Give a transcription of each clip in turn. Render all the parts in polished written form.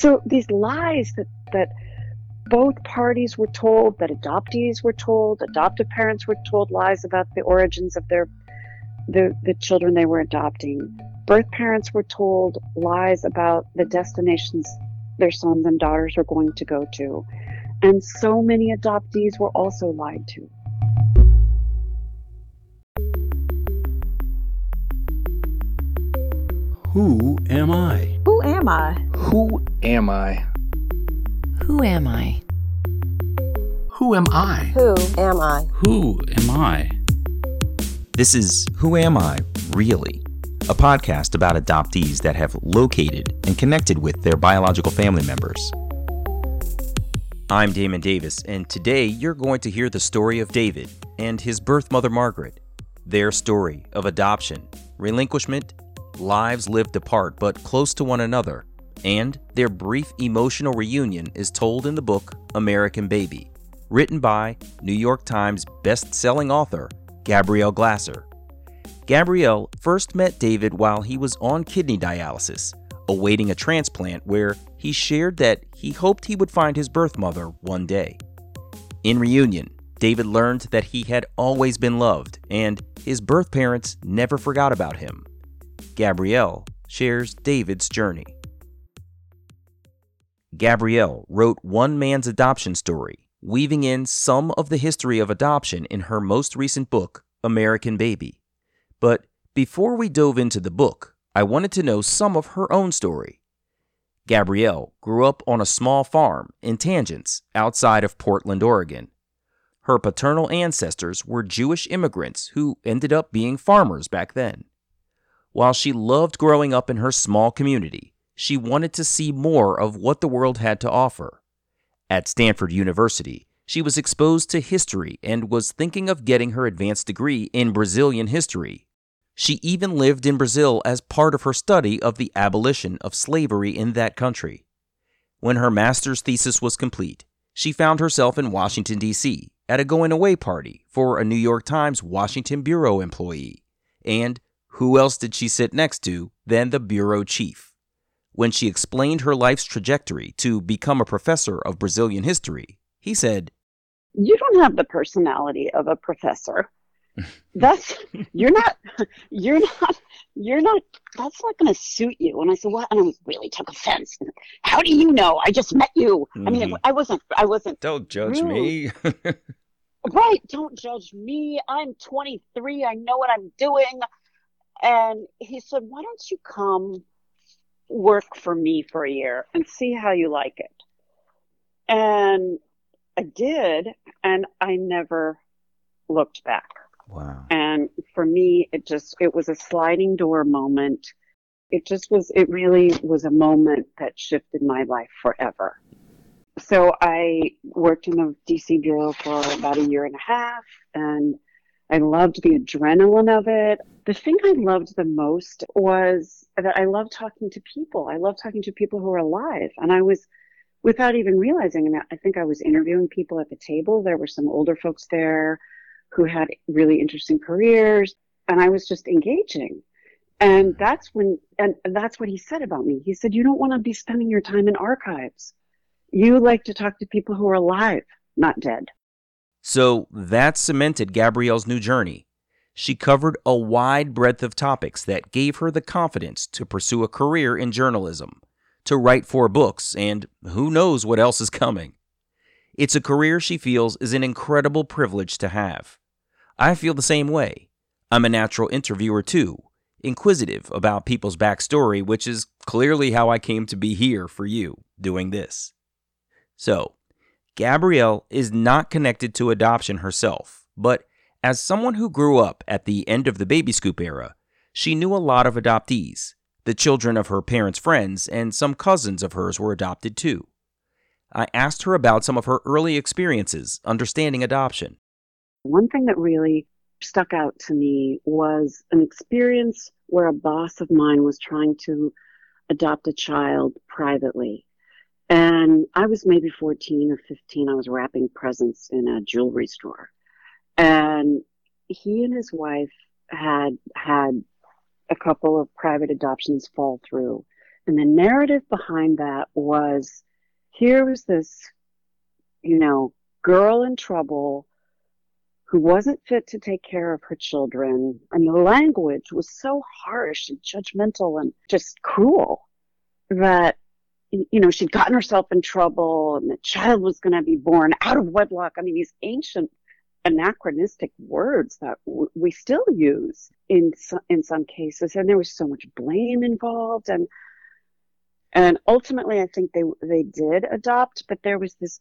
So these lies that both parties were told, that adoptees were told, adoptive parents were told lies about the origins of the children they were adopting. Birth parents were told lies about the destinations their sons and daughters were going to go to. And so many adoptees were also lied to. Who am I? Who am I? Who am I? Who am I? Who am I? Who am I? Who am I? This is Who Am I, Really? A podcast about adoptees that have located and connected with their biological family members. I'm Damon Davis, and today you're going to hear the story of David and his birth mother, Margaret. Their story of adoption, relinquishment, lives lived apart but close to one another, and their brief emotional reunion is told in the book American Baby, written by New York Times best-selling author Gabrielle Glasser. Gabrielle first met David while he was on kidney dialysis, awaiting a transplant, where he shared that he hoped he would find his birth mother one day. In reunion, David learned that he had always been loved, and his birth parents never forgot about him. Gabrielle shares David's journey. Gabrielle wrote One Man's Adoption Story, weaving in some of the history of adoption in her most recent book, American Baby. But before we dove into the book, I wanted to know some of her own story. Gabrielle grew up on a small farm in Tangents, outside of Portland, Oregon. Her paternal ancestors were Jewish immigrants who ended up being farmers back then. While she loved growing up in her small community, she wanted to see more of what the world had to offer. At Stanford University, she was exposed to history and was thinking of getting her advanced degree in Brazilian history. She even lived in Brazil as part of her study of the abolition of slavery in that country. When her master's thesis was complete, she found herself in Washington, D.C. at a going-away party for a New York Times Washington Bureau employee, and who else did she sit next to than the bureau chief? When she explained her life's trajectory to become a professor of Brazilian history, he said, "You don't have the personality of a professor. That's not going to suit you." And I said, "What?" And I really took offense. "How do you know? I just met you." Mm-hmm. I mean, I wasn't. Don't judge me. Right. Don't judge me. I'm 23. I know what I'm doing. And he said, "Why don't you come work for me for a year and see how you like it?" And I did, and I never looked back. Wow. And for me, it was a sliding door moment. It really was a moment that shifted my life forever. So I worked in the D.C. Bureau for about a year and a half, and I loved the adrenaline of it. The thing I loved the most was that I loved talking to people. I loved talking to people who were alive. And I was, without even realizing, and I think I was interviewing people at the table. There were some older folks there who had really interesting careers. And I was just engaging. And that's what he said about me. He said, "You don't want to be spending your time in archives. You like to talk to people who are alive, not dead." So that cemented Gabrielle's new journey. She covered a wide breadth of topics that gave her the confidence to pursue a career in journalism, to write 4 books, and who knows what else is coming. It's a career she feels is an incredible privilege to have. I feel the same way. I'm a natural interviewer too, inquisitive about people's backstory, which is clearly how I came to be here for you, doing this. So, Gabrielle is not connected to adoption herself, but as someone who grew up at the end of the baby scoop era, she knew a lot of adoptees. The children of her parents' friends and some cousins of hers were adopted too. I asked her about some of her early experiences understanding adoption. One thing that really stuck out to me was an experience where a boss of mine was trying to adopt a child privately. And I was maybe 14 or 15. I was wrapping presents in a jewelry store. And he and his wife had a couple of private adoptions fall through. And the narrative behind that was, here was this, you know, girl in trouble who wasn't fit to take care of her children. And the language was so harsh and judgmental and just cruel that, you know, she'd gotten herself in trouble and the child was going to be born out of wedlock. I mean, these ancient anachronistic words that we still use in some cases. And there was so much blame involved. And ultimately, I think they did adopt, but there was this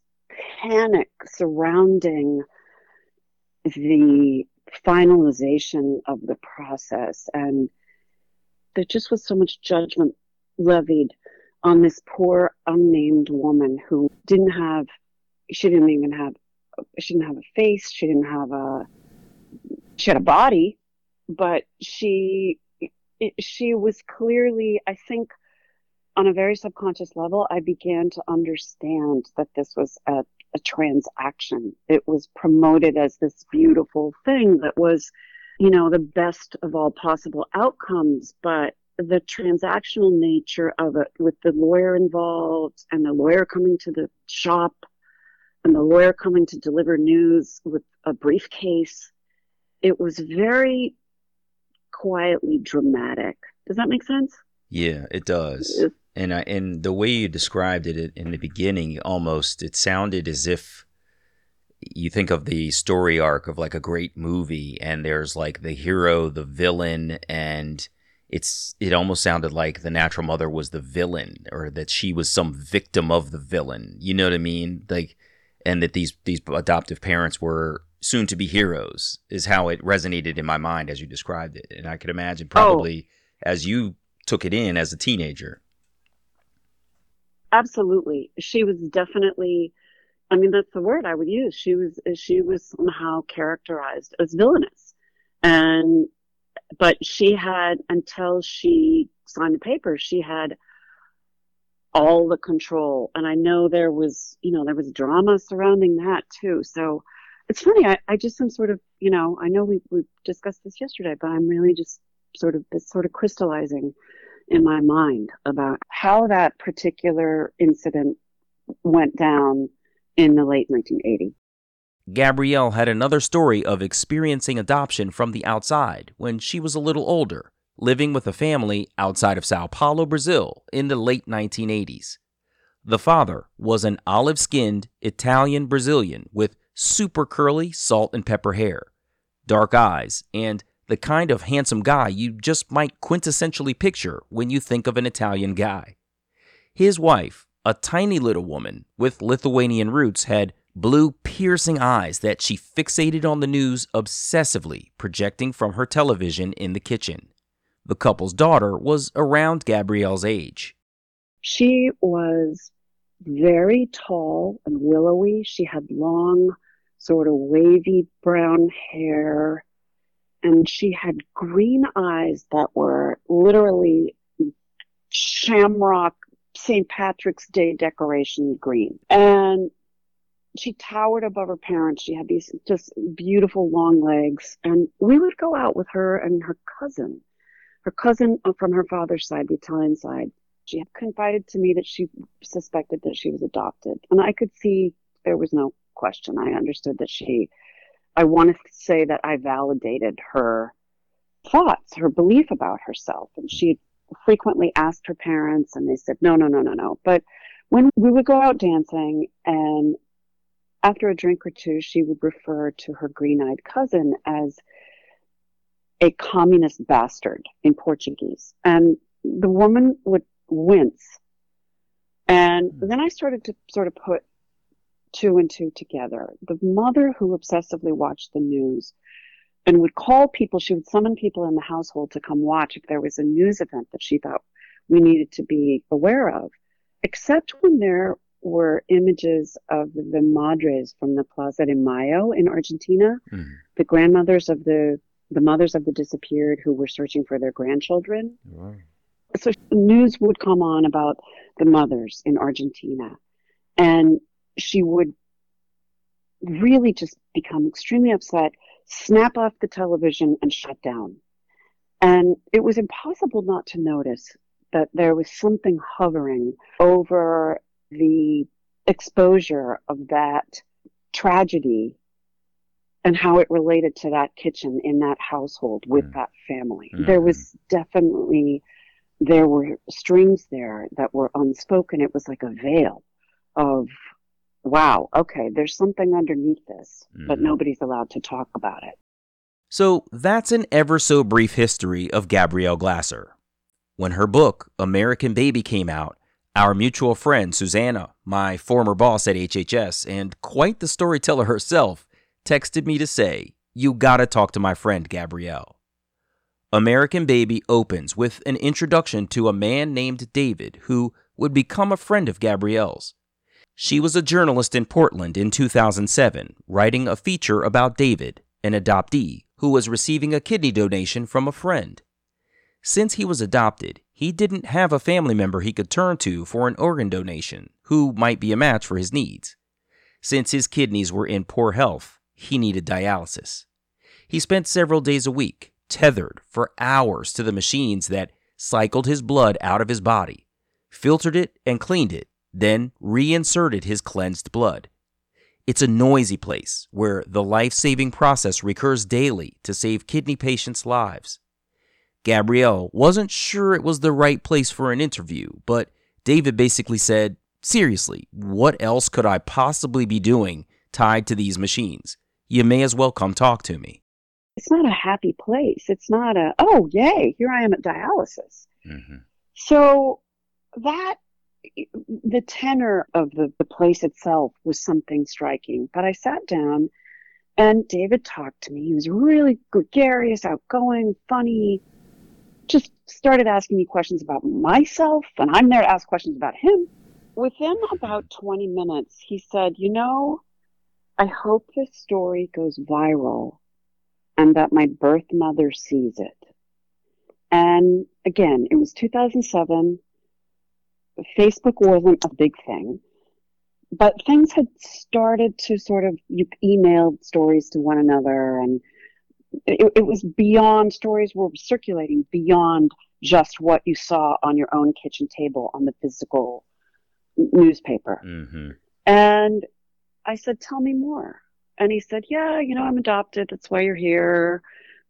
panic surrounding the finalization of the process. And there just was so much judgment levied on this poor unnamed woman who didn't have a face, she had a body, but she was clearly, I think, on a very subconscious level, I began to understand that this was a transaction. It was promoted as this beautiful thing that was, you know, the best of all possible outcomes, but the transactional nature of it, with the lawyer involved and the lawyer coming to the shop and the lawyer coming to deliver news with a briefcase, it was very quietly dramatic. Does that make sense? Yeah, it does. And the way you described it in the beginning, almost, it sounded as if you think of the story arc of like a great movie, and there's like the hero, the villain, and it almost sounded like the natural mother was the villain, or that she was some victim of the villain. You know what I mean? Like, and that these adoptive parents were soon to be heroes, is how it resonated in my mind as you described it. And I could imagine probably as you took it in as a teenager. Absolutely. She was definitely, I mean, that's the word I would use. She was somehow characterized as villainous. But she had, until she signed the paper, she had all the control. And I know there was drama surrounding that too. So it's funny. I just am sort of, you know, I know we discussed this yesterday, but I'm really just sort of crystallizing in my mind about how that particular incident went down in the late 1980s. Gabrielle had another story of experiencing adoption from the outside when she was a little older, living with a family outside of Sao Paulo, Brazil, in the late 1980s. The father was an olive-skinned Italian-Brazilian with super curly salt and pepper hair, dark eyes, and the kind of handsome guy you just might quintessentially picture when you think of an Italian guy. His wife, a tiny little woman with Lithuanian roots, had blue, piercing eyes that she fixated on the news obsessively, projecting from her television in the kitchen. The couple's daughter was around Gabrielle's age. She was very tall and willowy. She had long, sort of wavy brown hair, and she had green eyes that were literally shamrock St. Patrick's Day decoration green. And she towered above her parents. She had these just beautiful long legs. And we would go out with her and her cousin from her father's side, the Italian side. She had confided to me that she suspected that she was adopted. And I could see there was no question. I understood that I want to say that I validated her thoughts, her belief about herself. And she had frequently asked her parents and they said, no. But when we would go out dancing, and after a drink or two, she would refer to her green-eyed cousin as a communist bastard in Portuguese. And the woman would wince. And then I started to sort of put two and two together. The mother who obsessively watched the news and would call people, she would summon people in the household to come watch if there was a news event that she thought we needed to be aware of, except when there were images of the madres from the Plaza de Mayo in Argentina, the grandmothers of the mothers of the disappeared who were searching for their grandchildren. Wow. So news would come on about the mothers in Argentina, and she would really just become extremely upset, snap off the television, and shut down. And it was impossible not to notice that there was something hovering over the exposure of that tragedy and how it related to that kitchen in that household with that family. Mm-hmm. There were strings there that were unspoken. It was like a veil of, wow, okay, there's something underneath this, but nobody's allowed to talk about it. So that's an ever so brief history of Gabrielle Glasser. When her book, American Baby, came out, our mutual friend, Susanna, my former boss at HHS, and quite the storyteller herself, texted me to say, you gotta talk to my friend Gabrielle. American Baby opens with an introduction to a man named David who would become a friend of Gabrielle's. She was a journalist in Portland in 2007, writing a feature about David, an adoptee, who was receiving a kidney donation from a friend. Since he was adopted, he didn't have a family member he could turn to for an organ donation, who might be a match for his needs. Since his kidneys were in poor health, he needed dialysis. He spent several days a week, tethered for hours to the machines that cycled his blood out of his body, filtered it and cleaned it, then reinserted his cleansed blood. It's a noisy place where the life-saving process recurs daily to save kidney patients' lives. Gabrielle wasn't sure it was the right place for an interview, but David basically said, seriously, what else could I possibly be doing tied to these machines? You may as well come talk to me. It's not a happy place. It's not a, oh, yay, here I am at dialysis. Mm-hmm. So that, the tenor of the place itself was something striking. But I sat down and David talked to me. He was really gregarious, outgoing, funny, just started asking me questions about myself, and I'm there to ask questions about him. Within about 20 minutes, he said, you know, I hope this story goes viral and that my birth mother sees it. And again, it was 2007. Facebook wasn't a big thing, but things had started to sort of, you emailed stories to one another, and it was beyond, stories were circulating beyond just what you saw on your own kitchen table on the physical newspaper. Mm-hmm. And I said, tell me more. And he said, yeah, you know, I'm adopted. That's why you're here.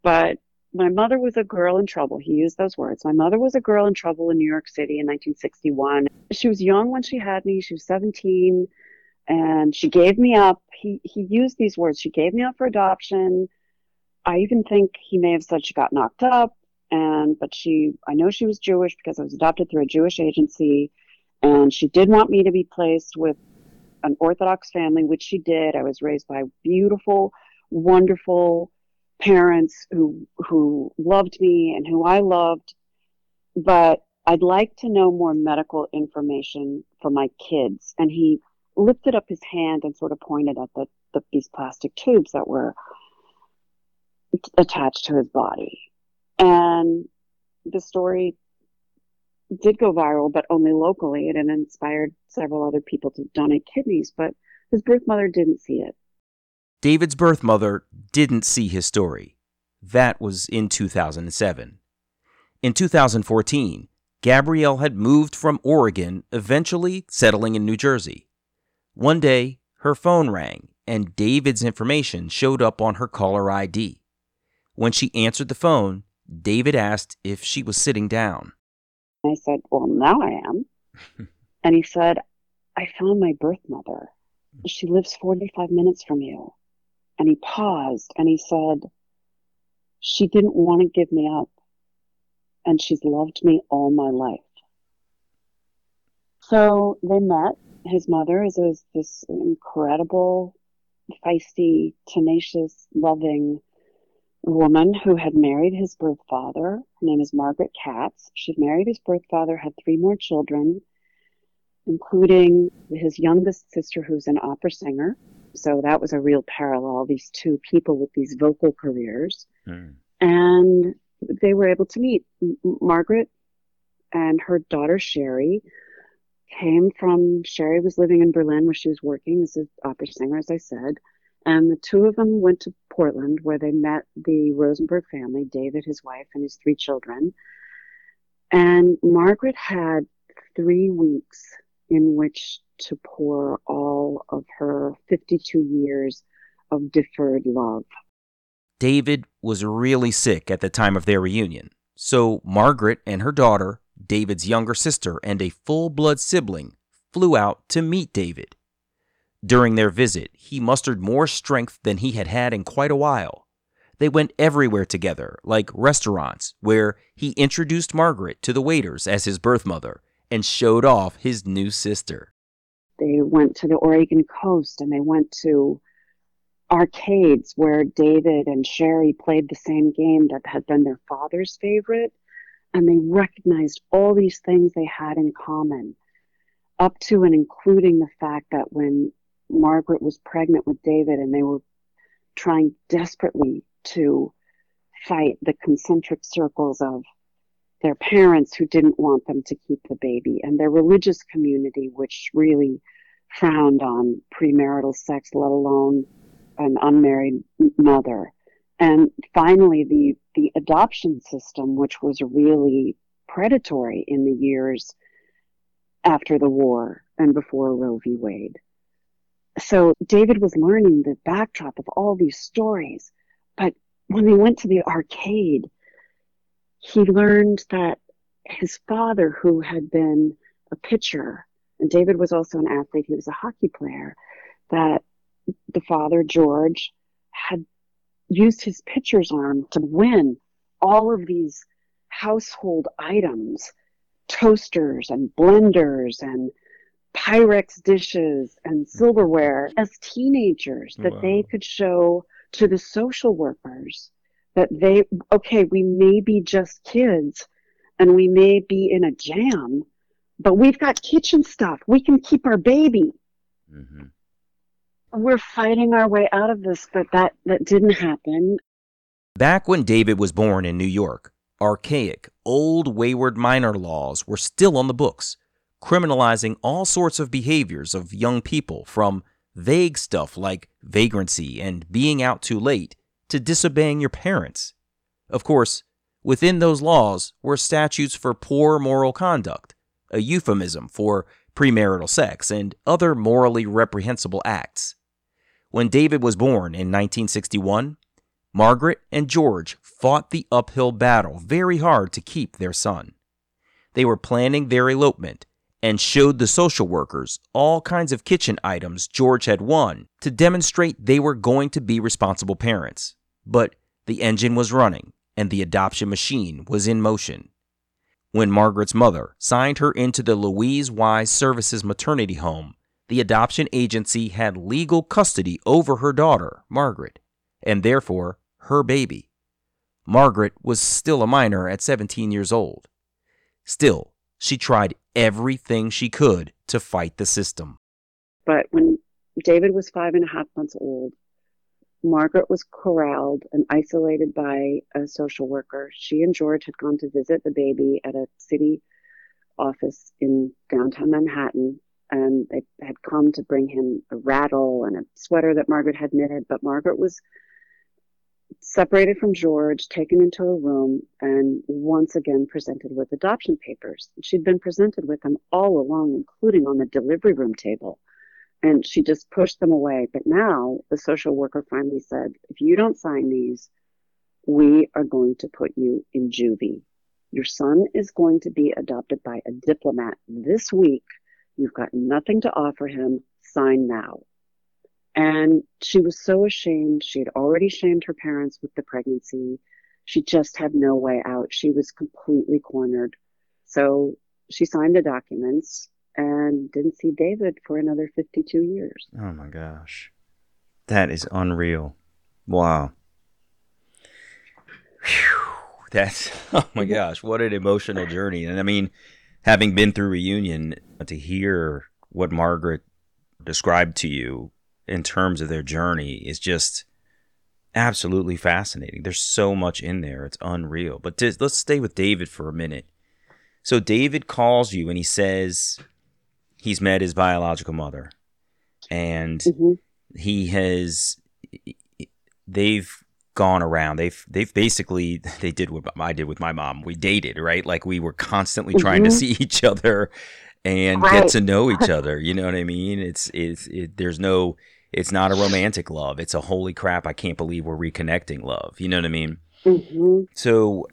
But my mother was a girl in trouble. He used those words. My mother was a girl in trouble in New York City in 1961. She was young when she had me. She was 17. And she gave me up. He used these words. She gave me up for adoption. I even think he may have said she got knocked up. I know she was Jewish because I was adopted through a Jewish agency. And she did want me to be placed with an Orthodox family, which she did. I was raised by beautiful, wonderful parents who loved me and who I loved. But I'd like to know more medical information for my kids. And he lifted up his hand and sort of pointed at these plastic tubes that were attached to his body. And the story did go viral, but only locally. It had inspired several other people to donate kidneys, but his birth mother didn't see it. David's birth mother didn't see his story. That was in 2007. In 2014, Gabrielle had moved from Oregon, eventually settling in New Jersey. One day, her phone rang, and David's information showed up on her caller ID. When she answered the phone, David asked if she was sitting down. I said, well, now I am. And he said, I found my birth mother. She lives 45 minutes from you. And he paused and he said, she didn't want to give me up. And she's loved me all my life. So they met. His mother is this incredible, feisty, tenacious, loving woman who had married his birth father. Her name is Margaret Katz. She'd married his birth father, had 3 more children, including his youngest sister, who's an opera singer. So that was a real parallel, these two people with these vocal careers. Mm. And they were able to meet. Margaret and her daughter, Sherry, Sherry was living in Berlin where she was working as an opera singer, as I said. And the two of them went to Portland where they met the Rosenberg family, David, his wife, and his 3 children. And Margaret had 3 weeks in which to pour all of her 52 years of deferred love. David was really sick at the time of their reunion, so Margaret and her daughter, David's younger sister, and a full-blood sibling flew out to meet David. During their visit, he mustered more strength than he had had in quite a while. They went everywhere together, like restaurants, where he introduced Margaret to the waiters as his birth mother and showed off his new sister. They went to the Oregon coast, and they went to arcades where David and Sherry played the same game that had been their father's favorite, and they recognized all these things they had in common, up to and including the fact that when Margaret was pregnant with David and they were trying desperately to fight the concentric circles of their parents who didn't want them to keep the baby, and their religious community, which really frowned on premarital sex, let alone an unmarried mother. And finally, the adoption system, which was really predatory in the years after the war and before Roe v. Wade. So David was learning the backdrop of all these stories. But when they went to the arcade, he learned that his father, who had been a pitcher, and David was also an athlete, he was a hockey player, that the father, George, had used his pitcher's arm to win all of these household items, toasters and blenders and Pyrex dishes and silverware as teenagers, that wow. They could show to the social workers that we may be just kids and we may be in a jam, but we've got kitchen stuff. We can keep our baby. Mm-hmm. We're fighting our way out of this, but that didn't happen. Back when David was born in New York, archaic, old wayward minor laws were still on the books, criminalizing all sorts of behaviors of young people, from vague stuff like vagrancy and being out too late to disobeying your parents. Of course, within those laws were statutes for poor moral conduct, a euphemism for premarital sex, and other morally reprehensible acts. When David was born in 1961, Margaret and George fought the uphill battle very hard to keep their son. They were planning their elopement and showed the social workers all kinds of kitchen items George had won to demonstrate they were going to be responsible parents. But the engine was running, and the adoption machine was in motion. When Margaret's mother signed her into the Louise Wise Services maternity home, the adoption agency had legal custody over her daughter, Margaret, and therefore her baby. Margaret was still a minor at 17 years old. Still, she tried everything she could to fight the system. But when David was 5.5 months old, Margaret was corralled and isolated by a social worker. She and George had gone to visit the baby at a city office in downtown Manhattan, and they had come to bring him a rattle and a sweater that Margaret had knitted, but Margaret was separated from George, taken into a room, and once again presented with adoption papers. She'd been presented with them all along, including on the delivery room table, and she just pushed them away. But now the social worker finally said, if you don't sign these, we are going to put you in juvie. Your son is going to be adopted by a diplomat this week. You've got nothing to offer him. Sign now. And she was so ashamed. She had already shamed her parents with the pregnancy. She just had no way out. She was completely cornered. So she signed the documents and didn't see David for another 52 years. Oh my gosh. That is unreal. Wow. Whew. Oh my gosh, what an emotional journey. And I mean, having been through reunion, to hear what Margaret described to you in terms of their journey is just absolutely fascinating. There's so much in there. It's unreal. But let's stay with David for a minute. So David calls you and he says he's met his biological mother, and mm-hmm. They've gone around. They've basically, they did what I did with my mom. We dated, right? Like we were constantly trying to see each other and get to know each other. You know what I mean? It's not a romantic love. It's a holy crap, I can't believe we're reconnecting love. You know what I mean? Mm-hmm. So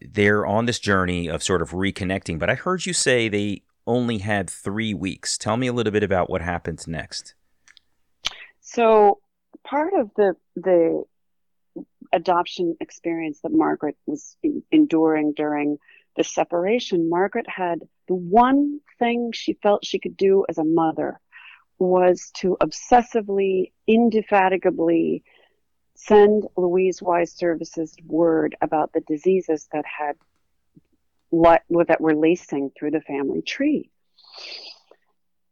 they're on this journey of sort of reconnecting, but I heard you say they only had 3 weeks. Tell me a little bit about what happens next. So part of the adoption experience that Margaret was enduring during the separation, Margaret had the one thing she felt she could do as a mother was to obsessively, indefatigably send Louise Wise Services word about the diseases that were lacing through the family tree.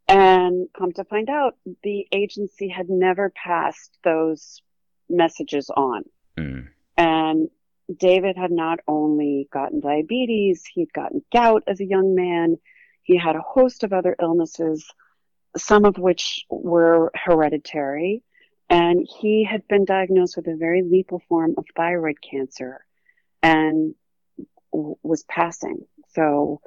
And come to find out, the agency had never passed those messages on. Mm. And David had not only gotten diabetes, he'd gotten gout as a young man. He had a host of other illnesses, some of which were hereditary. And he had been diagnosed with a very lethal form of thyroid cancer and was passing. So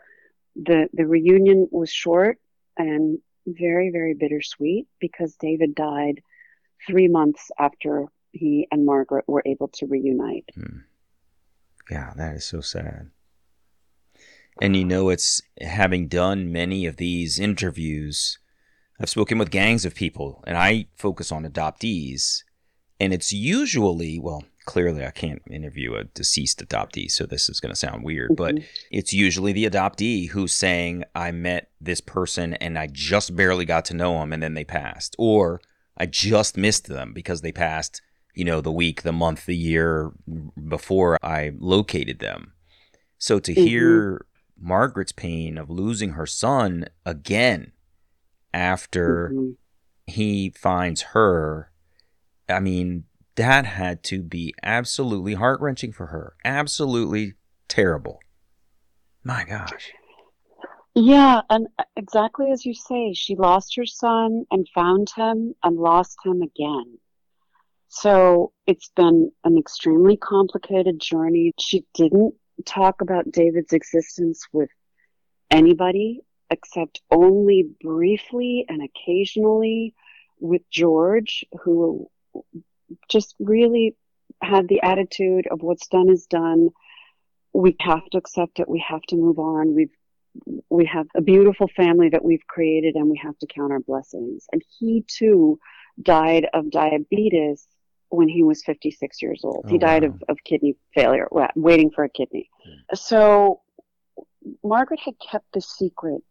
the reunion was short and very, very bittersweet because David died 3 months after he and Margaret were able to reunite. Hmm. Yeah, that is so sad. And you know, it's having done many of these interviews, I've spoken with gangs of people, and I focus on adoptees, and it's usually, well, clearly I can't interview a deceased adoptee, so this is going to sound weird, mm-hmm. but it's usually the adoptee who's saying, I met this person and I just barely got to know them and then they passed, or I just missed them because they passed, you know, the week, the month, the year before I located them. So to mm-hmm. hear Margaret's pain of losing her son again, after mm-hmm. he finds her, I mean, that had to be absolutely heart-wrenching for her. Absolutely terrible. My gosh. Yeah, and exactly as you say, she lost her son and found him and lost him again. So it's been an extremely complicated journey. She didn't talk about David's existence with anybody except only briefly and occasionally with George, who just really had the attitude of what's done is done. We have to accept it. We have to move on. We have a beautiful family that we've created, and we have to count our blessings. And he, too, died of diabetes when he was 56 years old. Oh, he died of kidney failure, waiting for a kidney. Hmm. So Margaret had kept the secret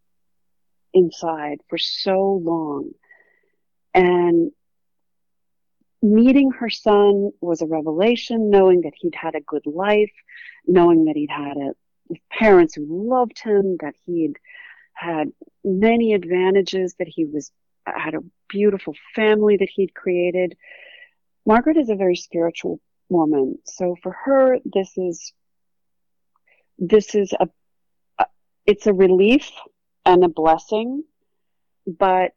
inside for so long, and meeting her son was a revelation, knowing that he'd had a good life, knowing that he'd had parents who loved him, that he'd had many advantages, that he had a beautiful family that he'd created. Margaret is a very spiritual woman, so for her it's a relief and a blessing, but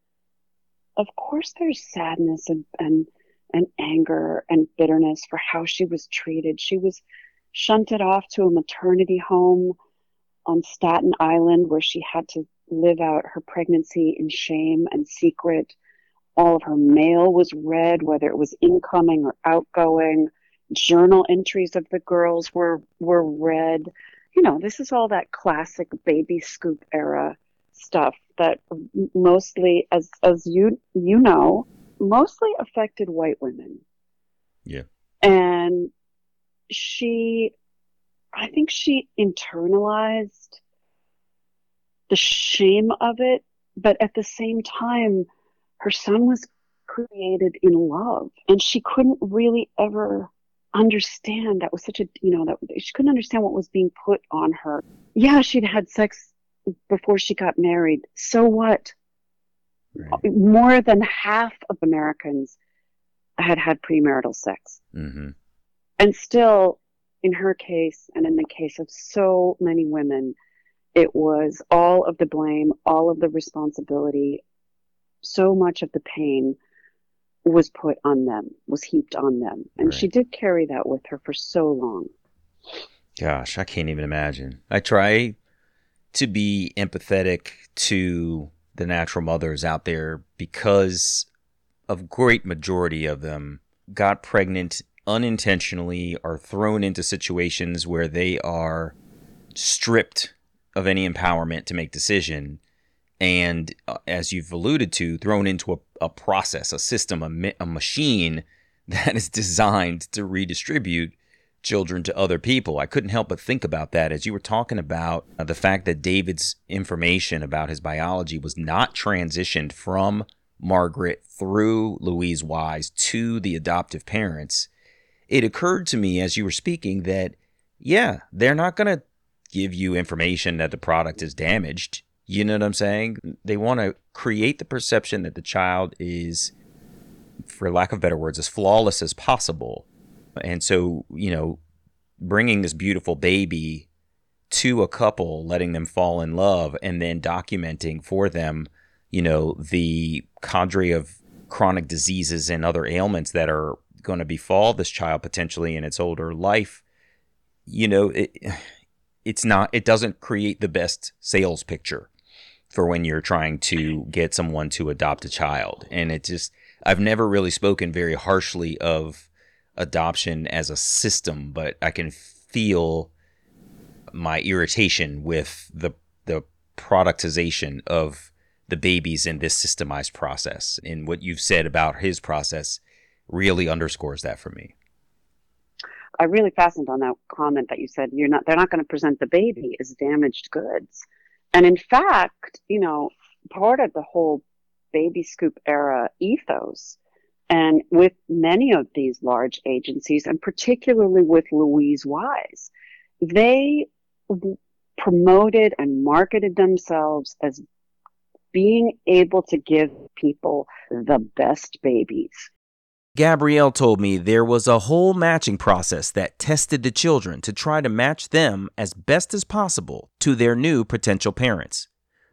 of course there's sadness and anger and bitterness for how she was treated. She was shunted off to a maternity home on Staten Island where she had to live out her pregnancy in shame and secret. All of her mail was read, whether it was incoming or outgoing. Journal entries of the girls were read. You know, this is all that classic baby scoop era stuff that mostly, as you know, mostly affected white women. Yeah. And I think she internalized the shame of it, but at the same time, her son was created in love, and she couldn't really ever understand that was such a, you know, that she couldn't understand what was being put on her. Yeah, she'd had sex before she got married. So what? Right. More than half of Americans had had premarital sex. Mm-hmm. And still, in her case, and in the case of so many women, it was all of the blame, all of the responsibility, so much of the pain was put on them, was heaped on them. And she did carry that with her for so long. Gosh, I can't even imagine. I try to be empathetic to the natural mothers out there because a great majority of them got pregnant unintentionally or thrown into situations where they are stripped of any empowerment to make decision. And as you've alluded to, thrown into a process, a system, a machine that is designed to redistribute children to other people. I couldn't help but think about that as you were talking about the fact that David's information about his biology was not transitioned from Margaret through Louise Wise to the adoptive parents. It occurred to me as you were speaking that, yeah, they're not going to give you information that the product is damaged. You know what I'm saying? They want to create the perception that the child is, for lack of better words, as flawless as possible. And so, you know, bringing this beautiful baby to a couple, letting them fall in love, and then documenting for them, you know, the cadre of chronic diseases and other ailments that are going to befall this child potentially in its older life, you know, it doesn't create the best sales picture for when you're trying to get someone to adopt a child. And it just, I've never really spoken very harshly of adoption as a system, but I can feel my irritation with the productization of the babies in this systemized process. And what you've said about his process really underscores that for me. I'm really fastened on that comment that you said, they're not going to present the baby as damaged goods. And in fact, you know, part of the whole baby scoop era ethos, and with many of these large agencies, and particularly with Louise Wise, they promoted and marketed themselves as being able to give people the best babies. Gabrielle told me there was a whole matching process that tested the children to try to match them as best as possible to their new potential parents.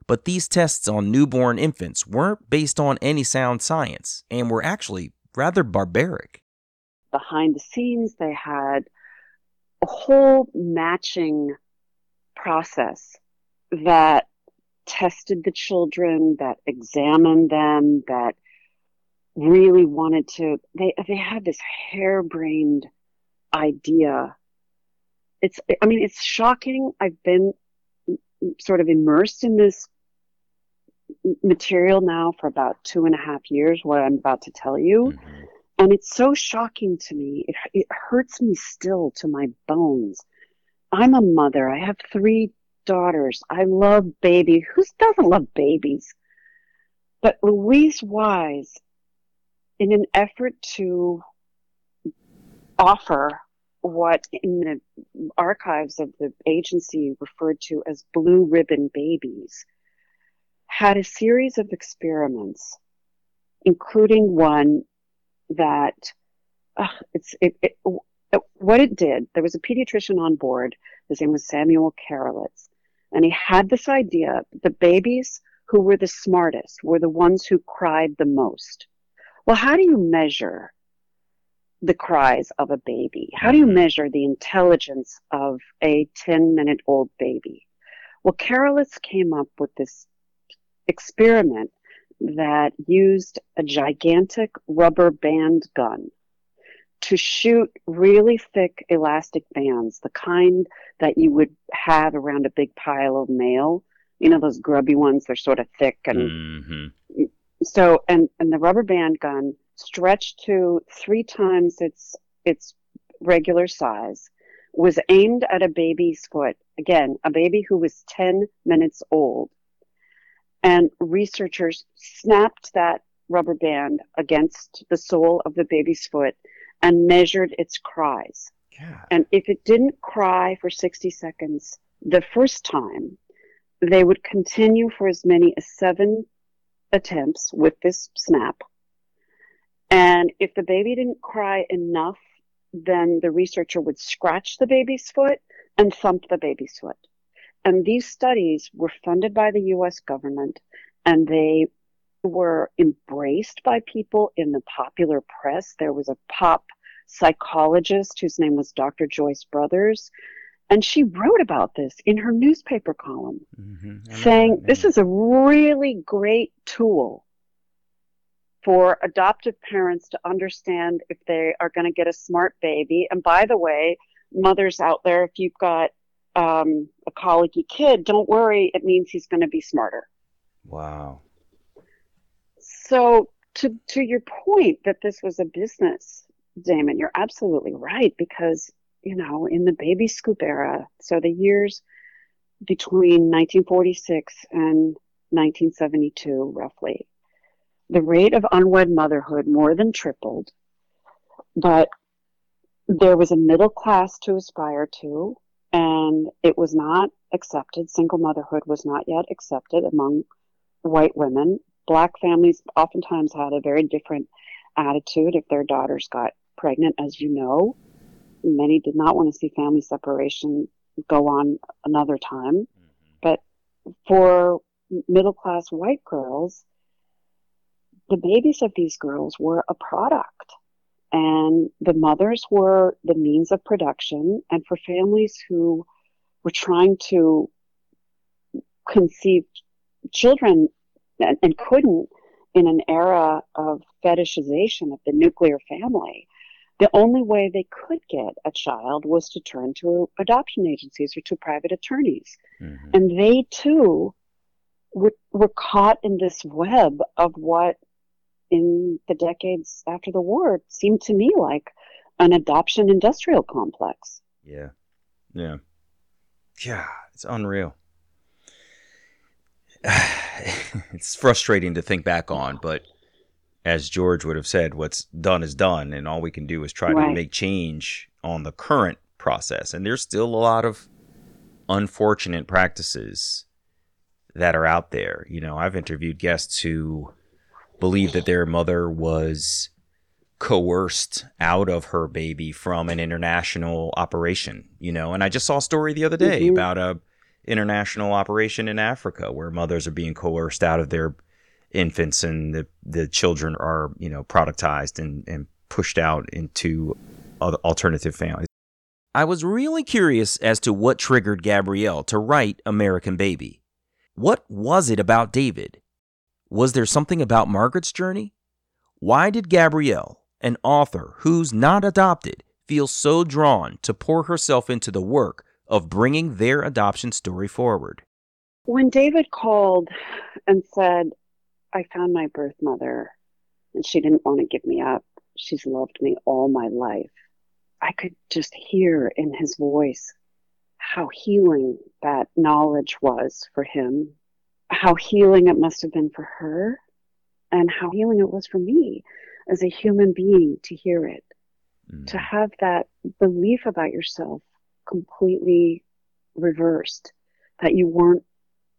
But these tests on newborn infants weren't based on any sound science and were actually rather barbaric. Behind the scenes, they had a whole matching process that tested the children, that examined them, that really wanted to, they had this harebrained idea. It's shocking. I've been sort of immersed in this material now for about 2.5 years, what I'm about to tell you. Mm-hmm. And it's so shocking to me. It hurts me still to my bones. I'm a mother. I have 3 daughters. I love babies. Who doesn't love babies? But Louise Wise, in an effort to offer what in the archives of the agency referred to as blue ribbon babies, had a series of experiments, including one that what it did. There was a pediatrician on board. His name was Samuel Karolitz, and he had this idea: the babies who were the smartest were the ones who cried the most. Well, how do you measure the cries of a baby? How do you measure the intelligence of a 10-minute-old baby? Well, Karolitz came up with this experiment that used a gigantic rubber band gun to shoot really thick elastic bands, the kind that you would have around a big pile of mail. You know, those grubby ones, they're sort of thick and... Mm-hmm. So, and the rubber band gun stretched to 3 times its regular size was aimed at a baby's foot. Again, a baby who was 10 minutes old. And researchers snapped that rubber band against the sole of the baby's foot and measured its cries. Yeah. And if it didn't cry for 60 seconds the first time, they would continue for as many as 7 attempts with this snap, and if the baby didn't cry enough, then the researcher would scratch the baby's foot and thump the baby's foot. And these studies were funded by the U.S. government, and they were embraced by people in the popular press. There was a pop psychologist whose name was Dr. Joyce Brothers, and she wrote about this in her newspaper column, saying this is a really great tool for adoptive parents to understand if they are going to get a smart baby. And by the way, mothers out there, if you've got a colicky kid, don't worry, it means he's going to be smarter. Wow. So to your point that this was a business, Damon, you're absolutely right, because, you know, in the baby scoop era, so the years between 1946 and 1972, roughly, the rate of unwed motherhood more than tripled, but there was a middle class to aspire to, and it was not accepted. Single motherhood was not yet accepted among white women. Black families oftentimes had a very different attitude if their daughters got pregnant, as you know. Many did not want to see family separation go on another time. But for middle-class white girls, the babies of these girls were a product, and the mothers were the means of production. And for families who were trying to conceive children and couldn't, in an era of fetishization of the nuclear family, the only way they could get a child was to turn to adoption agencies or to private attorneys. And they, too, were caught in this web of what, in the decades after the war, seemed to me like an adoption industrial complex. Yeah, it's unreal. It's frustrating to think back on, but as George would have said, what's done is done, and all we can do is try to make change on the current process. And there's still a lot of unfortunate practices that are out there. You know, I've interviewed guests who believe that their mother was coerced out of her baby from an international operation, you know. And I just saw a story the other day about a international operation in Africa where mothers are being coerced out of their infants, and the children are, you know, productized and pushed out into other alternative families. I was really curious as to what triggered Gabrielle to write American Baby. What was it about David? Was there something about Margaret's journey? Why did Gabrielle, an author who's not adopted, feel so drawn to pour herself into the work of bringing their adoption story forward? When David called and said, I found my birth mother and she didn't want to give me up. She's loved me all my life. I could just hear in his voice how healing that knowledge was for him, how healing it must have been for her, and how healing it was for me as a human being to hear it, to have that belief about yourself completely reversed, that you weren't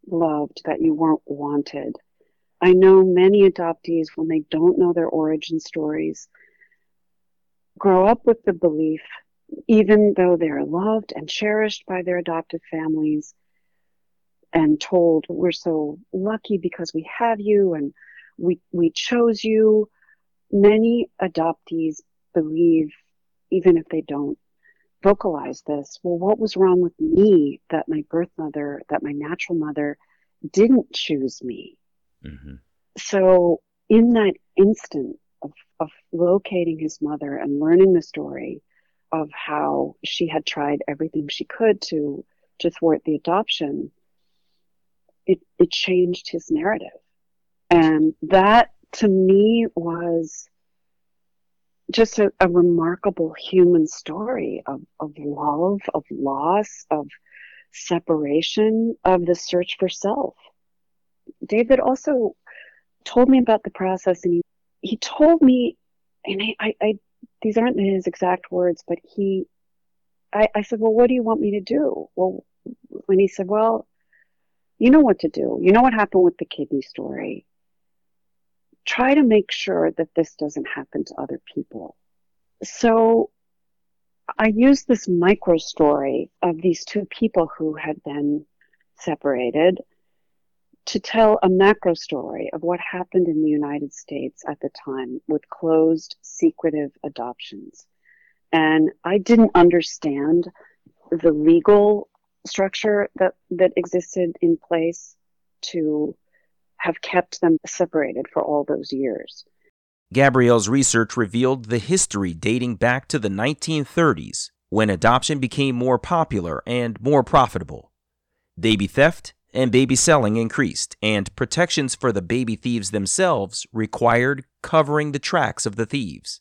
loved, that you weren't wanted. I know many adoptees, when they don't know their origin stories, grow up with the belief, even though they're loved and cherished by their adoptive families and told, we're so lucky because we have you and we chose you. Many adoptees believe, even if they don't vocalize this, well, what was wrong with me that my birth mother, that my natural mother didn't choose me? So in that instant of locating his mother and learning the story of how she had tried everything she could to thwart the adoption, it changed his narrative. And that, to me, was just a remarkable human story of love, of loss, of separation, of the search for self. David also told me about the process, and he told me, and I these aren't his exact words, but I said, well, what do you want me to do? Well, when he said, well, you know what to do. You know what happened with the kidney story. Try to make sure that this doesn't happen to other people. So I used this micro story of these two people who had been separated to tell a macro story of what happened in the United States at the time with closed, secretive adoptions. And I didn't understand the legal structure that existed in place to have kept them separated for all those years. Gabrielle's research revealed the history dating back to the 1930s, when adoption became more popular and more profitable. Baby theft and baby selling increased, and protections for the baby thieves themselves required covering the tracks of the thieves.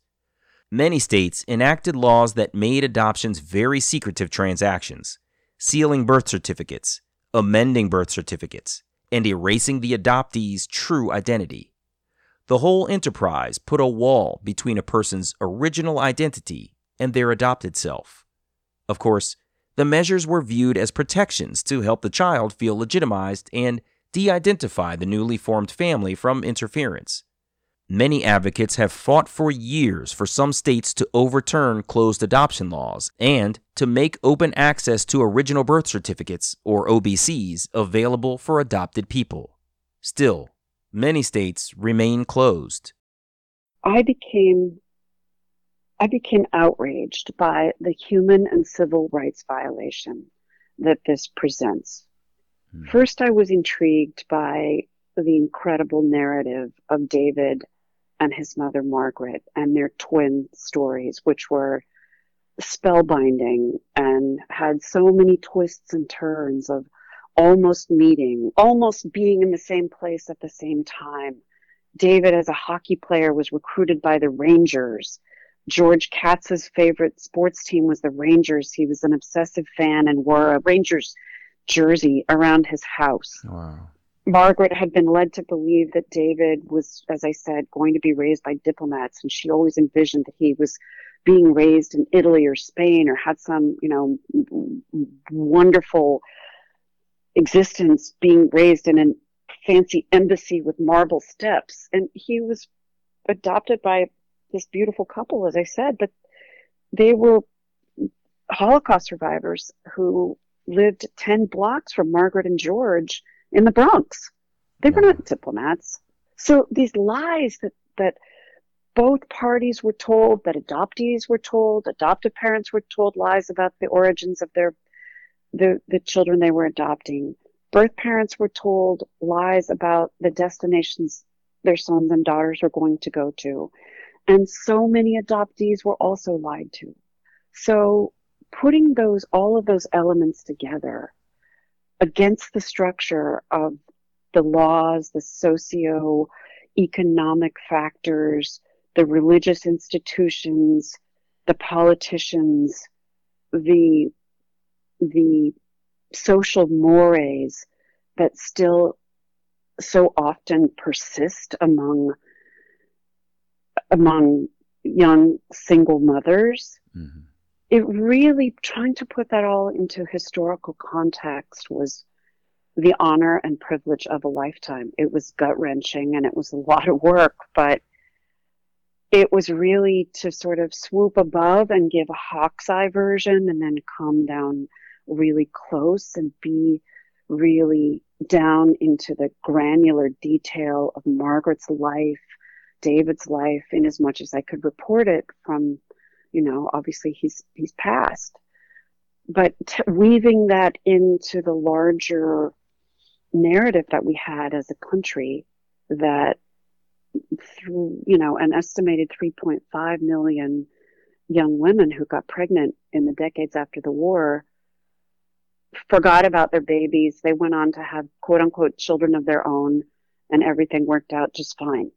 Many states enacted laws that made adoptions very secretive transactions, sealing birth certificates, amending birth certificates, and erasing the adoptee's true identity. The whole enterprise put a wall between a person's original identity and their adopted self. Of course, the measures were viewed as protections to help the child feel legitimized and de-identify the newly formed family from interference. Many advocates have fought for years for some states to overturn closed adoption laws and to make open access to original birth certificates, or OBCs, available for adopted people. Still, many states remain closed. I became outraged by the human and civil rights violation that this presents. First, I was intrigued by the incredible narrative of David and his mother, Margaret, and their twin stories, which were spellbinding and had so many twists and turns of almost meeting, almost being in the same place at the same time. David, as a hockey player, was recruited by the Rangers. George Katz's favorite sports team was the Rangers. He was an obsessive fan and wore a Rangers jersey around his house. Wow. Margaret had been led to believe that David was, as I said, going to be raised by diplomats, and she always envisioned that he was being raised in Italy or Spain, or had some, wonderful existence being raised in a fancy embassy with marble steps. And he was adopted by this beautiful couple, as I said, but they were Holocaust survivors who lived 10 blocks from Margaret and George in the Bronx. They were not diplomats. So these lies that both parties were told, that adoptees were told, adoptive parents were told lies about the origins of the children they were adopting. Birth parents were told lies about the destinations their sons and daughters were going to go to. And so many adoptees were also lied to. So putting all of those elements together against the structure of the laws, the socio-economic factors, the religious institutions, the politicians, the social mores that still so often persist among young single mothers, It really, trying to put that all into historical context was the honor and privilege of a lifetime. It was gut-wrenching and it was a lot of work, but it was really to sort of swoop above and give a hawk's eye version and then come down really close and be really down into the granular detail of Margaret's life, David's life, in as much as I could report it from, obviously he's passed, but weaving that into the larger narrative that we had as a country, that through, an estimated 3.5 million young women who got pregnant in the decades after the war forgot about their babies. They went on to have quote unquote children of their own, and everything worked out just fine.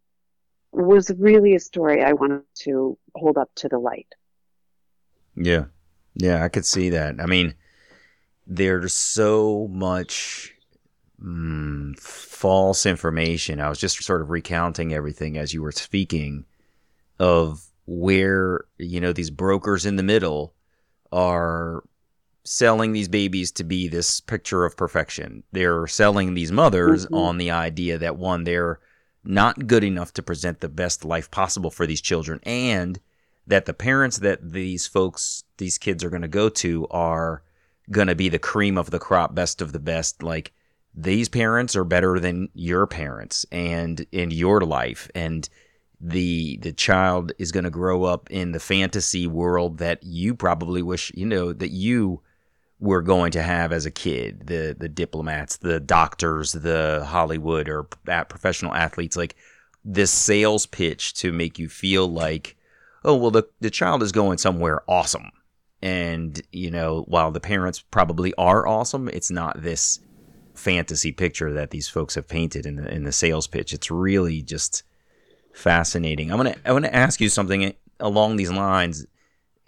Was really a story I wanted to hold up to the light. Yeah. Yeah, I could see that. I mean, there's so much false information. I was just sort of recounting everything as you were speaking of where, these brokers in the middle are selling these babies to be this picture of perfection. They're selling these mothers on the idea that, one, they're not good enough to present the best life possible for these children, and that the parents that these kids are going to go to are going to be the cream of the crop, best of the best. Like, these parents are better than your parents and in your life. And the child is going to grow up in the fantasy world that you probably wish, you know, that you were going to have as a kid. The diplomats, the doctors, the Hollywood or professional athletes, like this sales pitch to make you feel like, oh, well, the child is going somewhere awesome. And, you know, while the parents probably are awesome, it's not this fantasy picture that these folks have painted in the sales pitch. It's really just fascinating. I want to ask you something along these lines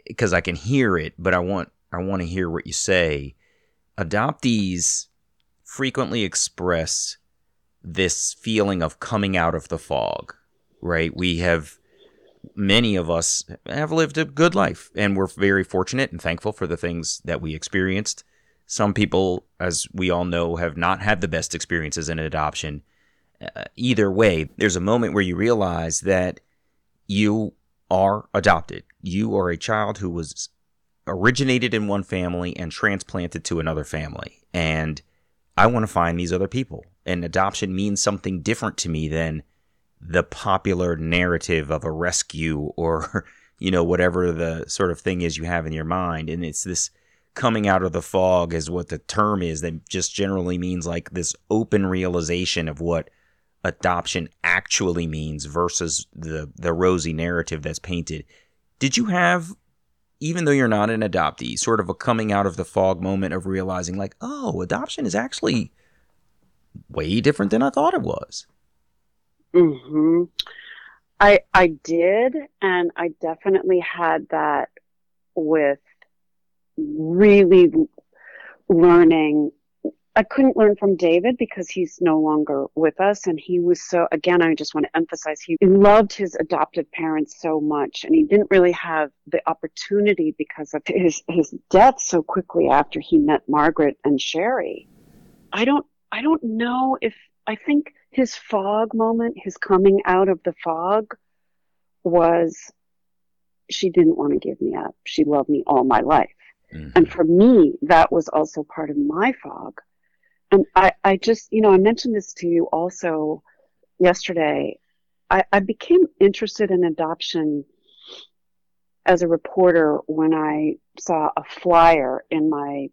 because I can hear it, but I want to hear what you say. Adoptees frequently express this feeling of coming out of the fog, right? Many of us have lived a good life, and we're very fortunate and thankful for the things that we experienced. Some people, as we all know, have not had the best experiences in adoption. Either way, there's a moment where you realize that you are adopted. You are a child who was originated in one family and transplanted to another family. And I want to find these other people. And adoption means something different to me than the popular narrative of a rescue or, you know, whatever the sort of thing is you have in your mind. And it's this coming out of the fog is what the term is that just generally means like this open realization of what adoption actually means versus the rosy narrative that's painted. Did you have, even though you're not an adoptee, sort of a coming out of the fog moment of realizing like, oh, adoption is actually way different than I thought it was? Mm-hmm. I did, and I definitely had that with really learning. I couldn't learn from David because he's no longer with us, and he was so, again, I just want to emphasize, he loved his adoptive parents so much, and he didn't really have the opportunity because of his death so quickly after he met Margaret and Sherry. I don't know if, I think his fog moment, his coming out of the fog was, she didn't want to give me up. She loved me all my life. Mm-hmm. And for me, that was also part of my fog. And I just, you know, I mentioned this to you also yesterday. I became interested in adoption as a reporter when I saw a flyer in my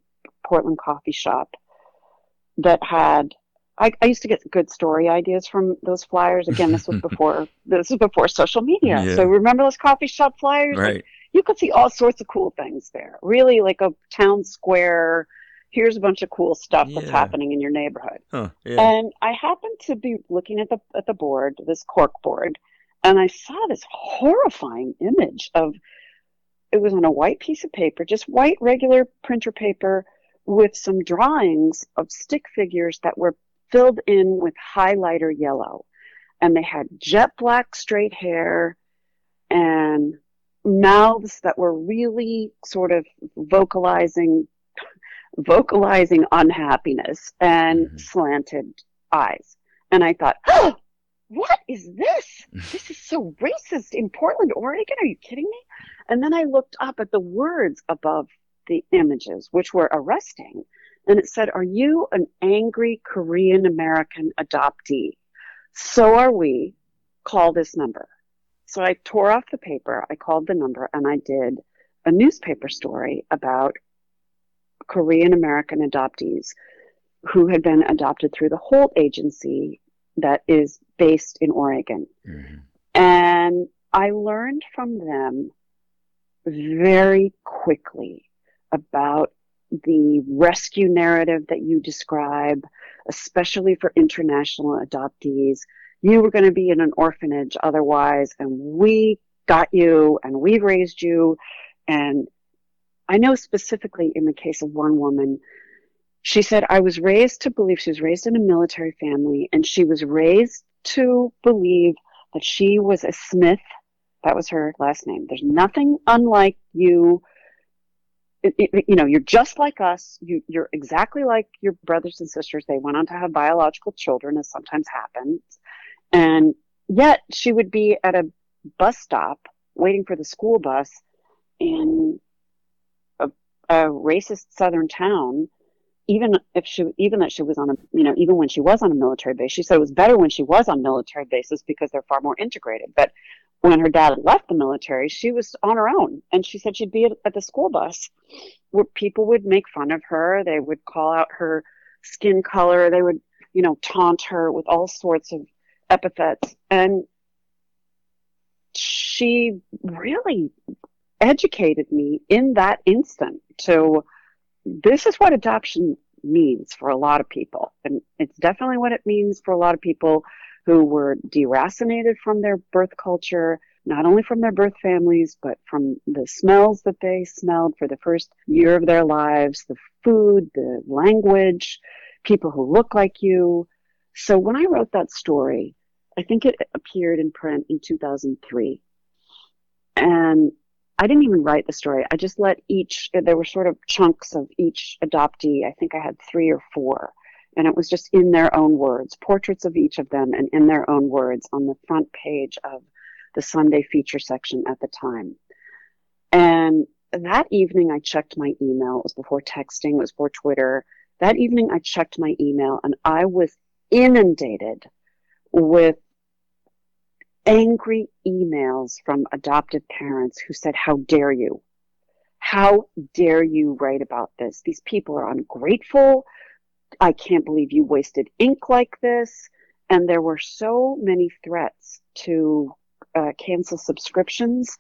Portland coffee shop that had, I used to get good story ideas from those flyers. Again, this was before social media. Yeah. So remember those coffee shop flyers? Right. Like, you could see all sorts of cool things there. Really like a town square. Here's a bunch of cool stuff that's happening in your neighborhood. Huh, yeah. And I happened to be looking at the board, this cork board, and I saw this horrifying image of, it was on a white piece of paper, just white regular printer paper with some drawings of stick figures that were filled in with highlighter yellow, and they had jet black straight hair and mouths that were really sort of vocalizing unhappiness and slanted eyes. And I thought, oh, what is this? This is so racist in Portland, Oregon. Are you kidding me? And then I looked up at the words above the images, which were arresting. And it said, are you an angry Korean American adoptee? So are we. Call this number. So I tore off the paper. I called the number, and I did a newspaper story about Korean American adoptees who had been adopted through the Holt agency that is based in Oregon. Mm-hmm. And I learned from them very quickly about the rescue narrative that you describe, especially for international adoptees. You were going to be in an orphanage otherwise, and we got you, and we've raised you. And I know specifically in the case of one woman, she said, I was raised to believe, she was raised in a military family, and she was raised to believe that she was a Smith. That was her last name. There's nothing unlike you. You know, you're just like us. You're exactly like your brothers and sisters. They went on to have biological children, as sometimes happens. And yet she would be at a bus stop waiting for the school bus in a racist southern town even when she was on a military base, she said it was better when she was on military bases because they're far more integrated. But when her dad left the military, she was on her own. And she said she'd be at the school bus where people would make fun of her. They would call out her skin color. They would, taunt her with all sorts of epithets. And she really educated me in that instant to this is what adoption means for a lot of people. And it's definitely what it means for a lot of people who were deracinated from their birth culture, not only from their birth families, but from the smells that they smelled for the first year of their lives, the food, the language, people who look like you. So when I wrote that story, I think it appeared in print in 2003. And I didn't even write the story. I just let there were sort of chunks of each adoptee. I think I had 3 or 4. And it was just in their own words, portraits of each of them and in their own words on the front page of the Sunday feature section at the time. And that evening I checked my email. It was before texting. It was before Twitter. That evening I checked my email and I was inundated with angry emails from adoptive parents who said, "How dare you? How dare you write about this? These people are ungrateful. I can't believe you wasted ink like this." And there were so many threats to cancel subscriptions.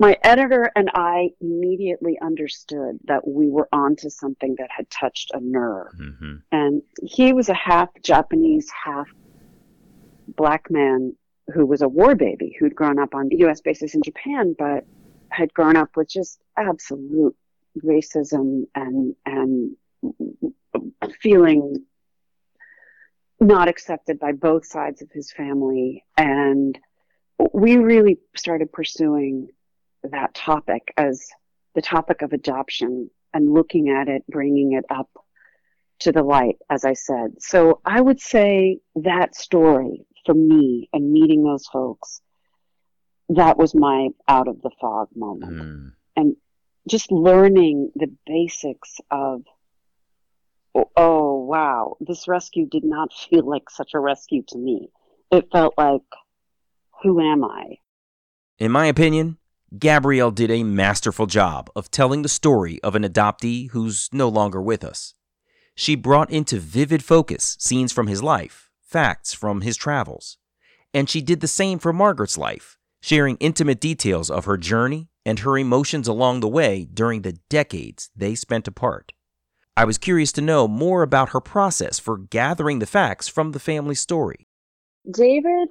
My editor and I immediately understood that we were onto something that had touched a nerve. Mm-hmm. And he was a half Japanese, half black man who was a war baby, who'd grown up on U.S. bases in Japan, but had grown up with just absolute racism and feeling not accepted by both sides of his family. And we really started pursuing that topic as the topic of adoption and looking at it, bringing it up to the light, as I said. So I would say that story for me and meeting those folks, that was my out of the fog moment. Mm. And just learning the basics of, oh, wow, this rescue did not feel like such a rescue to me. It felt like, who am I? In my opinion, Gabrielle did a masterful job of telling the story of an adoptee who's no longer with us. She brought into vivid focus scenes from his life, facts from his travels. And she did the same for Margaret's life, sharing intimate details of her journey and her emotions along the way during the decades they spent apart. I was curious to know more about her process for gathering the facts from the family story. David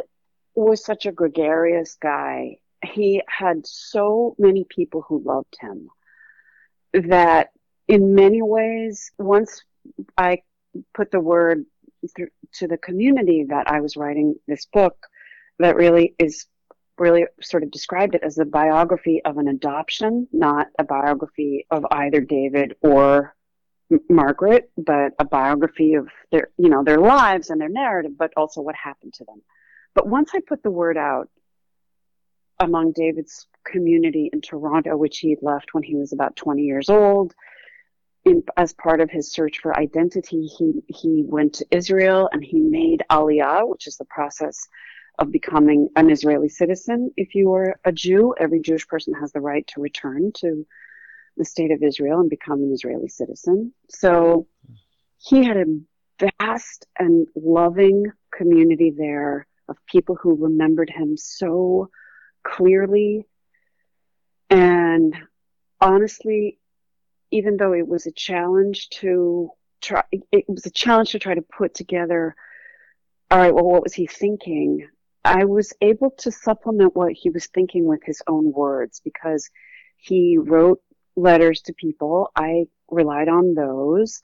was such a gregarious guy. He had so many people who loved him that in many ways, once I put the word to the community that I was writing this book that really sort of described it as the biography of an adoption, not a biography of either David or Margaret, but a biography of their lives and their narrative, but also what happened to them. But once I put the word out among David's community in Toronto, which he had left when he was about 20 years old, as part of his search for identity, he went to Israel and he made Aliyah, which is the process of becoming an Israeli citizen. If you are a Jew, every Jewish person has the right to return to the state of Israel and become an Israeli citizen. So he had a vast and loving community there of people who remembered him so clearly. And honestly, even though it was a challenge to try, to put together, all right, well, what was he thinking? I was able to supplement what he was thinking with his own words because he wrote letters to people. I relied on those.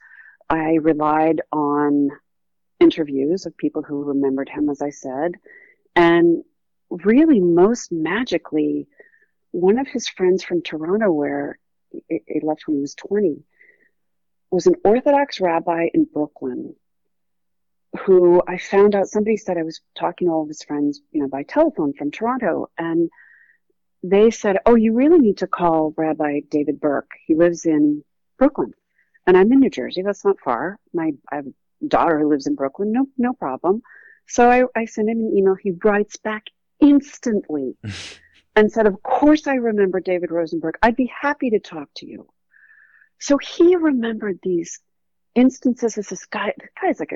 I relied on interviews of people who remembered him, as I said. And really, most magically, one of his friends from Toronto, where he left when he was 20, was an Orthodox rabbi in Brooklyn who I found out, somebody said I was talking to all of his friends, by telephone from Toronto, and they said, "Oh, you really need to call Rabbi David Burke. He lives in Brooklyn." And I'm in New Jersey. That's not far. I have a daughter who lives in Brooklyn. No problem. So I send him an email. He writes back instantly and said, of course I remember David Rosenberg. I'd be happy to talk to you. So he remembered these instances as this guy. The guy's like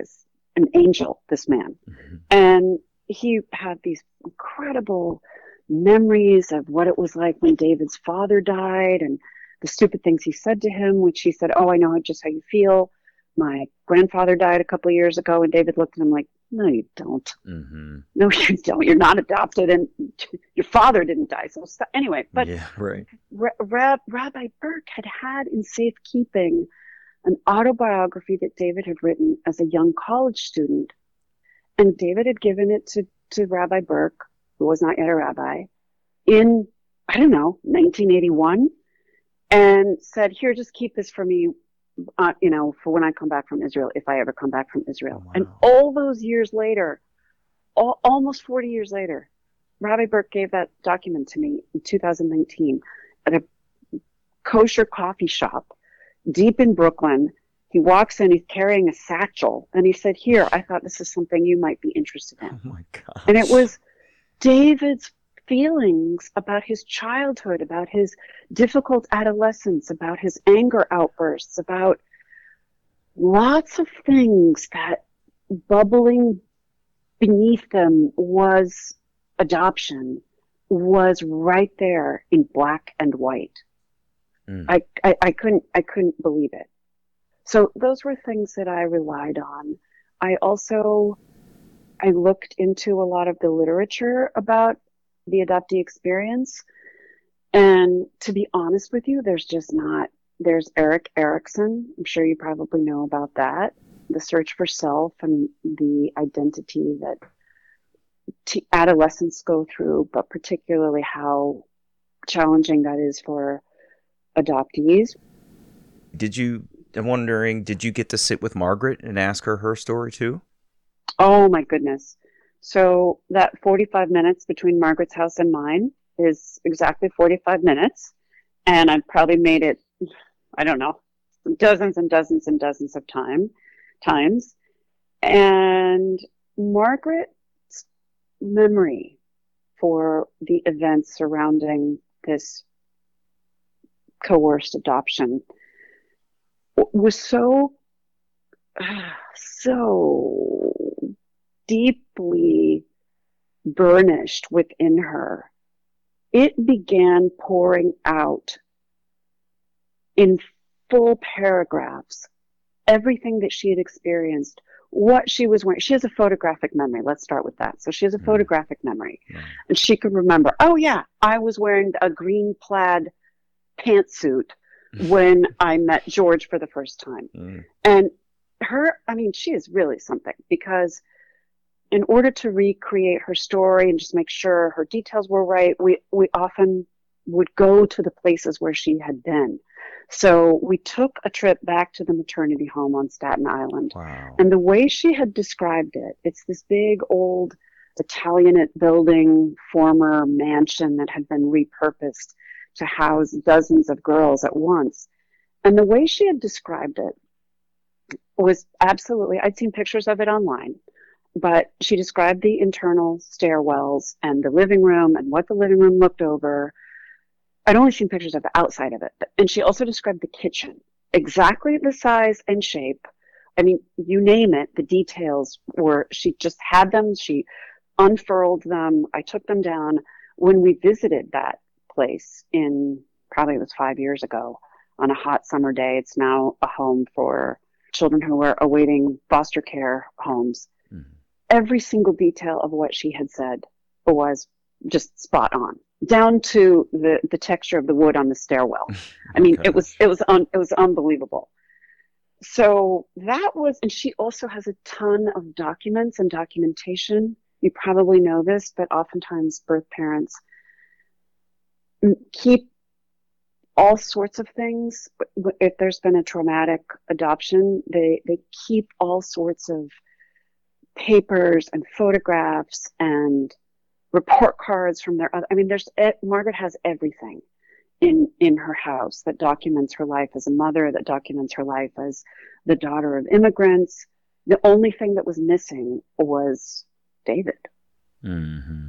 an angel, this man. Mm-hmm. And he had these incredible memories of what it was like when David's father died and the stupid things he said to him, which he said, oh, I know just how you feel. My grandfather died a couple of years ago. And David looked at him like, no, you don't. Mm-hmm. No, you don't. You're not adopted. And your father didn't die. So anyway, but yeah, right. Rabbi Burke had in safekeeping an autobiography that David had written as a young college student. And David had given it to Rabbi Burke, who was not yet a rabbi, in, 1981, and said, here, just keep this for me, for when I come back from Israel, if I ever come back from Israel. Wow. And all those years later, almost 40 years later, Rabbi Burke gave that document to me in 2019 at a kosher coffee shop deep in Brooklyn. He walks in, he's carrying a satchel, and he said, here, I thought this is something you might be interested in. Oh, my God! And it was David's feelings about his childhood, about his difficult adolescence, about his anger outbursts, about lots of things that bubbling beneath them was adoption, was right there in black and white. Mm. I couldn't believe it. So those were things that I relied on. I looked into a lot of the literature about the adoptee experience. And to be honest with you, there's Erik Erikson. I'm sure you probably know about that. The search for self and the identity that adolescents go through, but particularly how challenging that is for adoptees. I'm wondering, did you get to sit with Margaret and ask her her story too? Oh my goodness. So that 45 minutes between Margaret's house and mine is exactly 45 minutes. And I've probably made it, dozens and dozens and dozens of times. And Margaret's memory for the events surrounding this coerced adoption was so deeply burnished within her. It began pouring out in full paragraphs everything that she had experienced, what she was wearing. She has a photographic memory. Let's start with that. So she has a photographic memory. And she could remember, oh yeah, I was wearing a green plaid pantsuit when I met George for the first time. Mm. And she is really something, because in order to recreate her story and just make sure her details were right, we often would go to the places where she had been. So we took a trip back to the maternity home on Staten Island. Wow. And the way she had described it, it's this big old Italianate building, former mansion that had been repurposed to house dozens of girls at once. And the way she had described it was absolutely, I'd seen pictures of it online, but she described the internal stairwells and the living room and what the living room looked over. I'd only seen pictures of the outside of it. And she also described the kitchen, exactly the size and shape. I mean, you name it, the details were, she just had them, she unfurled them, I took them down. When we visited that place in, probably it was 5 years ago, on a hot summer day. It's now a home for children who are awaiting foster care homes. Mm-hmm. Every single detail of what she had said was just spot on, down to the texture of the wood on the stairwell. It was unbelievable. So that was, and she also has a ton of documents and documentation. You probably know this, but oftentimes birth parents keep all sorts of things. If there's been a traumatic adoption, they keep all sorts of papers and photographs and report cards from their other, Margaret has everything. in her house that documents her life as a mother, that documents her life as the daughter of immigrants. The only thing that was missing was David. Mm-hmm.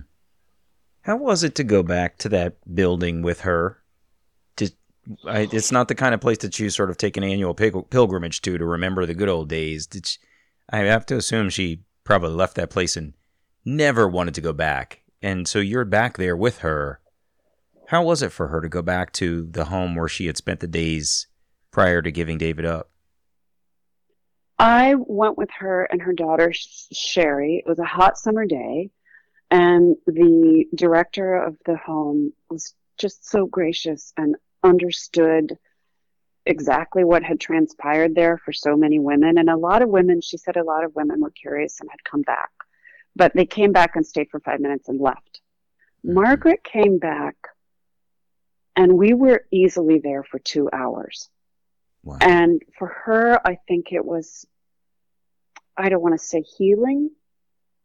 How was it to go back to that building with her? It's not the kind of place that you sort of take an annual pilgrimage to remember the good old days. I have to assume she probably left that place and never wanted to go back. And so you're back there with her. How was it for her to go back to the home where she had spent the days prior to giving David up? I went with her and her daughter, Sherry. It was a hot summer day, and the director of the home was just so gracious and understood exactly what had transpired there for so many women. And a lot of women, she said a lot of women were curious and had come back. But they came back and stayed for 5 minutes and left. Mm-hmm. Margaret came back, and we were easily there for 2 hours. Wow. And for her, I think it was, I don't want to say healing.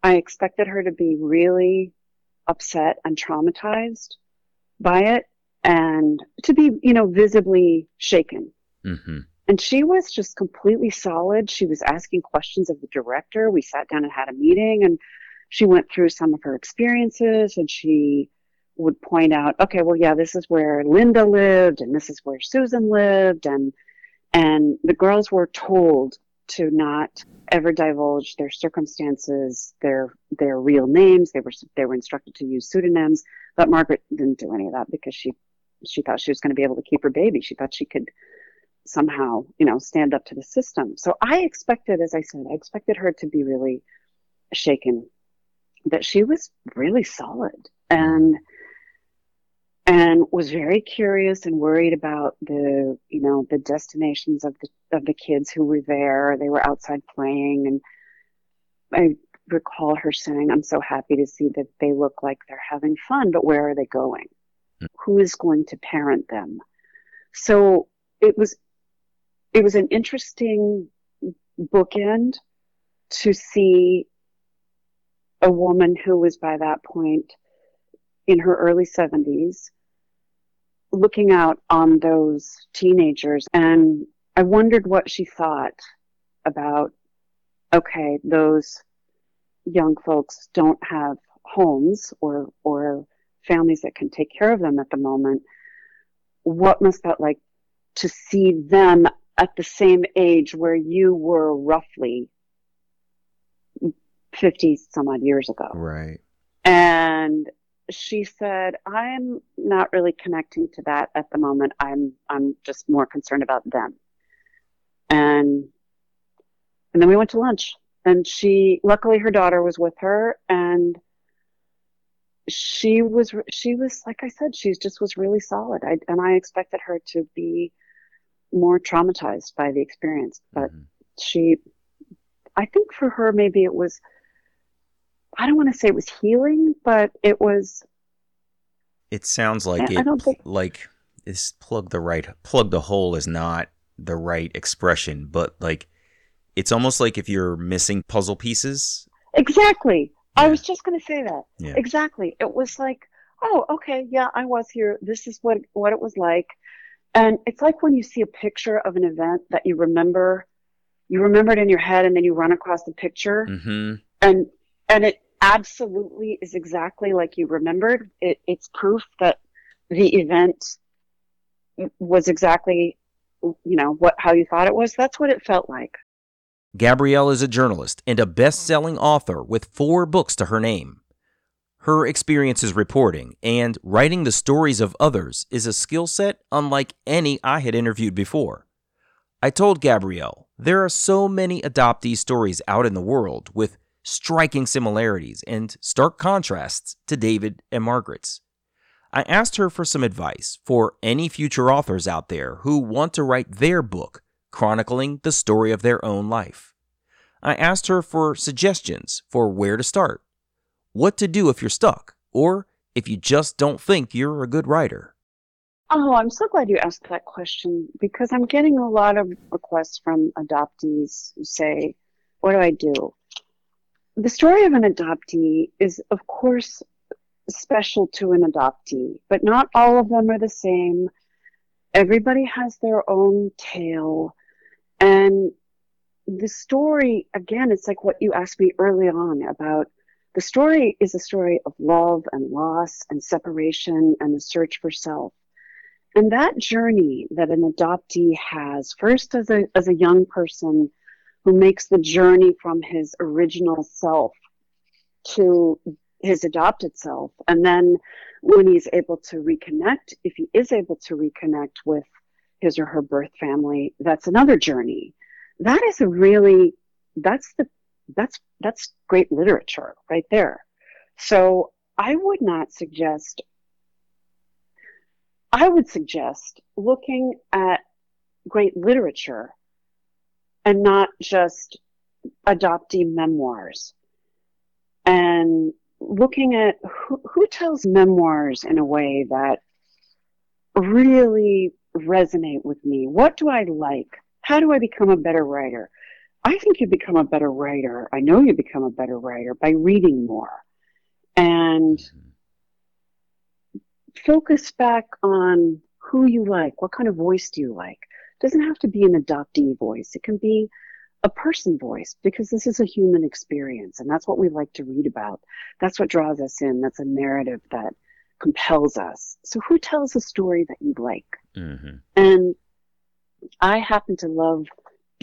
I expected her to be really upset and traumatized by it and to be, visibly shaken. Mm-hmm. And she was just completely solid. She was asking questions of the director. We sat down and had a meeting, and she went through some of her experiences, and she would point out, okay, well, yeah, this is where Linda lived, and this is where Susan lived, and the girls were told to not ever divulge their circumstances, their real names. They were instructed to use pseudonyms, but Margaret didn't do any of that because she thought she was going to be able to keep her baby. She thought she could somehow, stand up to the system. So I expected her to be really shaken, that she was really solid and was very curious and worried about the, the destinations of the kids who were there. They were outside playing. And I recall her saying, I'm so happy to see that they look like they're having fun, but where are they going? Mm. Who is going to parent them? So it was an interesting bookend to see a woman who was by that point in her early 70s, looking out on those teenagers. And I wondered what she thought about, okay, those young folks don't have homes or families that can take care of them at the moment. What must that like to see them at the same age where you were roughly 50 some odd years ago? Right. And she said, I'm not really connecting to that at the moment. I'm just more concerned about them. And then we went to lunch, and luckily her daughter was with her, and she was, like I said, she just was really solid. I expected her to be more traumatized by the experience, but mm-hmm. I think for her, maybe it was, I don't want to say it was healing, but it was. It sounds like plug the hole is not the right expression, but like it's almost like if you're missing puzzle pieces. Exactly. Yeah. I was just going to say that. Yeah. Exactly. It was like, oh, okay, yeah, I was here. This is what it was like. And it's like when you see a picture of an event that you remember it in your head, and then you run across the picture. Mm-hmm. And it absolutely is exactly like you remembered. It's proof that the event was exactly, how you thought it was. That's what it felt like. Gabrielle is a journalist and a best-selling author with 4 books to her name. Her experience is reporting, and writing the stories of others is a skill set unlike any I had interviewed before. I told Gabrielle, there are so many adoptee stories out in the world with striking similarities and stark contrasts to David and Margaret's. I asked her for some advice for any future authors out there who want to write their book chronicling the story of their own life. I asked her for suggestions for where to start, what to do if you're stuck, or if you just don't think you're a good writer. Oh, I'm so glad you asked that question, because I'm getting a lot of requests from adoptees who say, what do I do? The story of an adoptee is, of course, special to an adoptee, but not all of them are the same. Everybody has their own tale. And the story, again, it's like what you asked me early on about the story is a story of love and loss and separation and the search for self. And that journey that an adoptee has, first as a young person who makes the journey from his original self to his adopted self, and then when he's able to reconnect, if he is able to reconnect with his or her birth family, that's another journey. That is a really, that's great literature right there. So I would suggest looking at great literature and not just adoptee memoirs, and looking at who tells memoirs in a way that really resonate with me. What do I like? How do I become a better writer? I think you become a better writer. I know you become a better writer by reading more. And focus back on who you like. What kind of voice do you like? It doesn't have to be an adoptee voice. It can be a person voice, because this is a human experience, and that's what we like to read about. That's what draws us in. That's a narrative that compels us. So who tells a story that you like? Mm-hmm. And I happen to love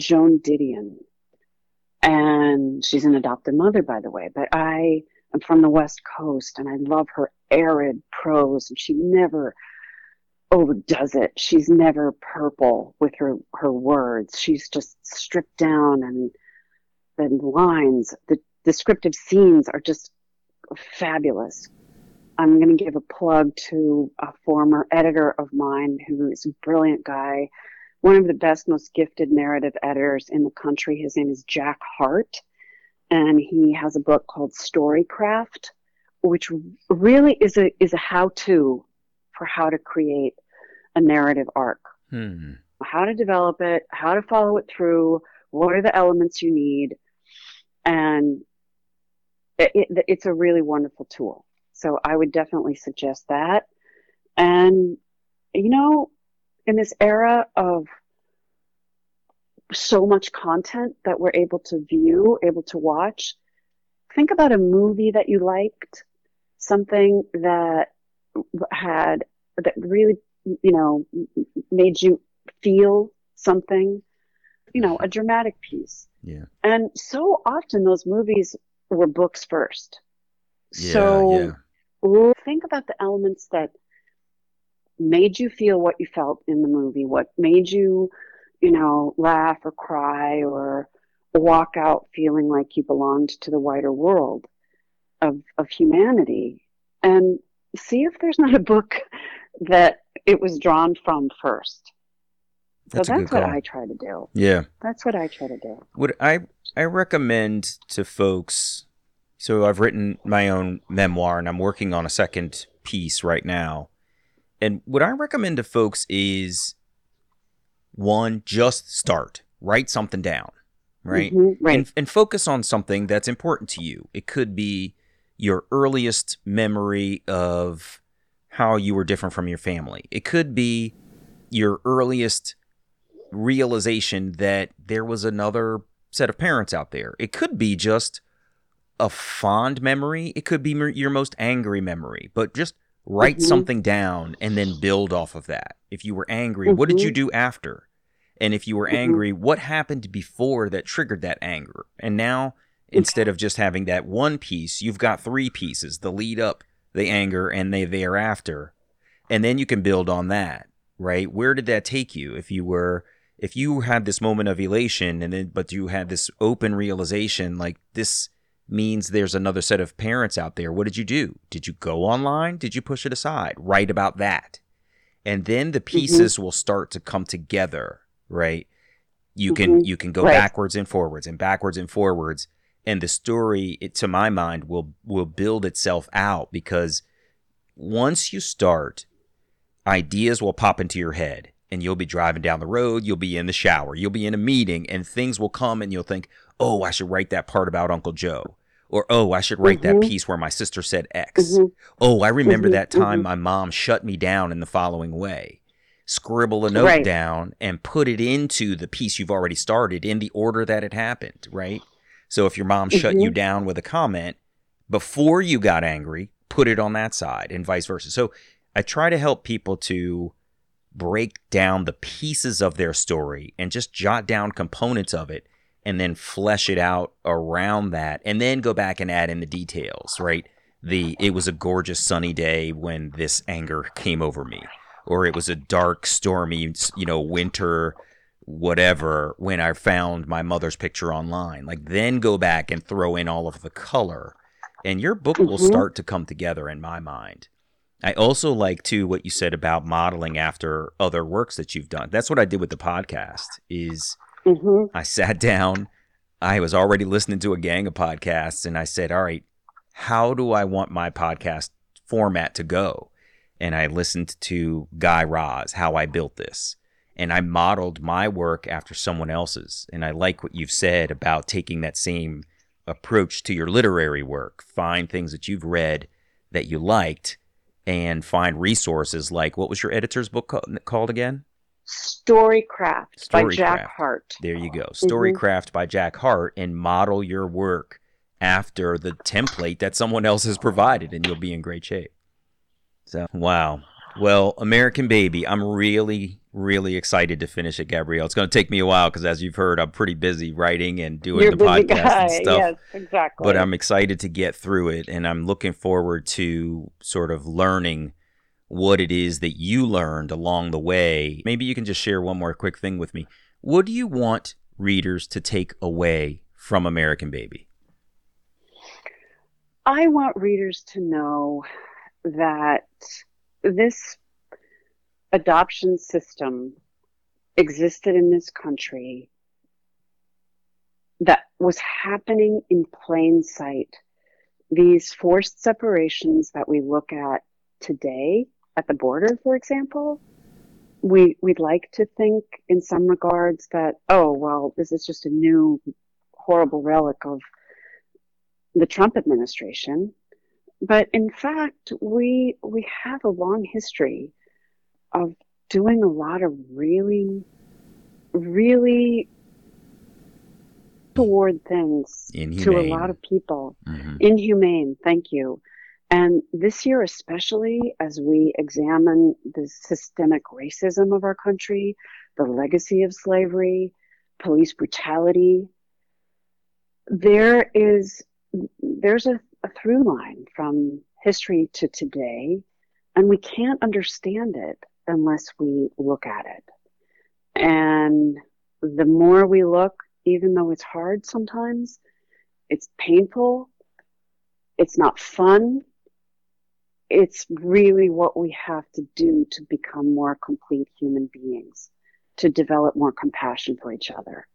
Joan Didion, and she's an adopted mother, by the way, but I am from the West Coast, and I love her arid prose, and she never overdoes it. She's never purple with her words. She's just stripped down, and the lines, the descriptive scenes are just fabulous. I'm going to give a plug to a former editor of mine who is a brilliant guy, one of the best, most gifted narrative editors in the country. His name is Jack Hart, and he has a book called Storycraft, which really is a how-to for how to create a narrative arc, how to develop it, how to follow it through, what are the elements you need, and it's a really wonderful tool. So I would definitely suggest that. And, you know, in this era of so much content that we're able to view, able to watch, think about a movie that you liked, something that had that really, you know, made you feel something, you know, a dramatic piece. Yeah. And so often those movies were books first. Yeah, so yeah. Think about the elements that made you feel what you felt in the movie, what made you, you know, laugh or cry or walk out feeling like you belonged to the wider world of humanity, and see if there's not a book that it was drawn from first. That's what I try to do. Yeah. That's what I try to do. Would I recommend to folks, so I've written my own memoir and I'm working on a second piece right now. And what I recommend to folks is, one, just start. Write something down, right? Mm-hmm, right. And focus on something that's important to you. It could be your earliest memory of how you were different from your family. It could be your earliest realization that there was another set of parents out there. It could be just a fond memory. It could be your most angry memory. But just write something down and then build off of that. If you were angry, what did you do after? And if you were angry, what happened before that triggered that anger? And now, instead of just having that one piece, you've got three pieces: the lead up, the anger, and the thereafter. And then you can build on that, right? Where did that take you? If you had this moment of elation but you had this open realization, like, this means there's another set of parents out there. What did you do? Did you go online? Did you push it aside? Write about that. And then the pieces will start to come together, right? You can go backwards and forwards. And the story, to my mind, will build itself out, because once you start, ideas will pop into your head, and you'll be driving down the road, you'll be in the shower, you'll be in a meeting, and things will come, and you'll think, oh, I should write that part about Uncle Joe. Or, oh, I should write that piece where my sister said X. Oh, I remember that time my mom shut me down in the following way. Scribble a note down and put it into the piece you've already started in the order that it happened, right? So if your mom shut you down with a comment, before you got angry, put it on that side and vice versa. So I try to help people to break down the pieces of their story and just jot down components of it and then flesh it out around that and then go back and add in the details, right? It was a gorgeous sunny day when this anger came over me, or it was a dark, stormy, winter, whatever, when I found my mother's picture online. Like, then go back and throw in all of the color and your book will start to come together in my mind. I also like, too, what you said about modeling after other works that you've done. That's what I did with the podcast is I sat down. I was already listening to a gang of podcasts and I said, all right, how do I want my podcast format to go? And I listened to Guy Raz, How I Built This. And I modeled my work after someone else's. And I like what you've said about taking that same approach to your literary work. Find things that you've read that you liked and find resources like, what was your editor's book called again? Storycraft by Jack Hart. There you go. Storycraft by Jack Hart, and model your work after the template that someone else has provided, and you'll be in great shape. So, wow. Well, American Baby, I'm really, really excited to finish it, Gabrielle. It's going to take me a while because, as you've heard, I'm pretty busy writing and doing the podcast and stuff. Yes, exactly. But I'm excited to get through it, and I'm looking forward to sort of learning what it is that you learned along the way. Maybe you can just share one more quick thing with me. What do you want readers to take away from American Baby? I want readers to know that this adoption system existed in this country, that was happening in plain sight. These forced separations that we look at today at the border, for example, we'd like to think in some regards that, oh, well, this is just a new horrible relic of the Trump administration. But in fact, we have a long history of doing a lot of really, really toward things inhumane to a lot of people. Inhumane, thank you. And this year especially, as we examine the systemic racism of our country, the legacy of slavery, police brutality, there's a through line from history to today, and we can't understand it unless we look at it. And the more we look, even though it's hard sometimes, it's painful, it's not fun, it's really what we have to do to become more complete human beings, to develop more compassion for each other.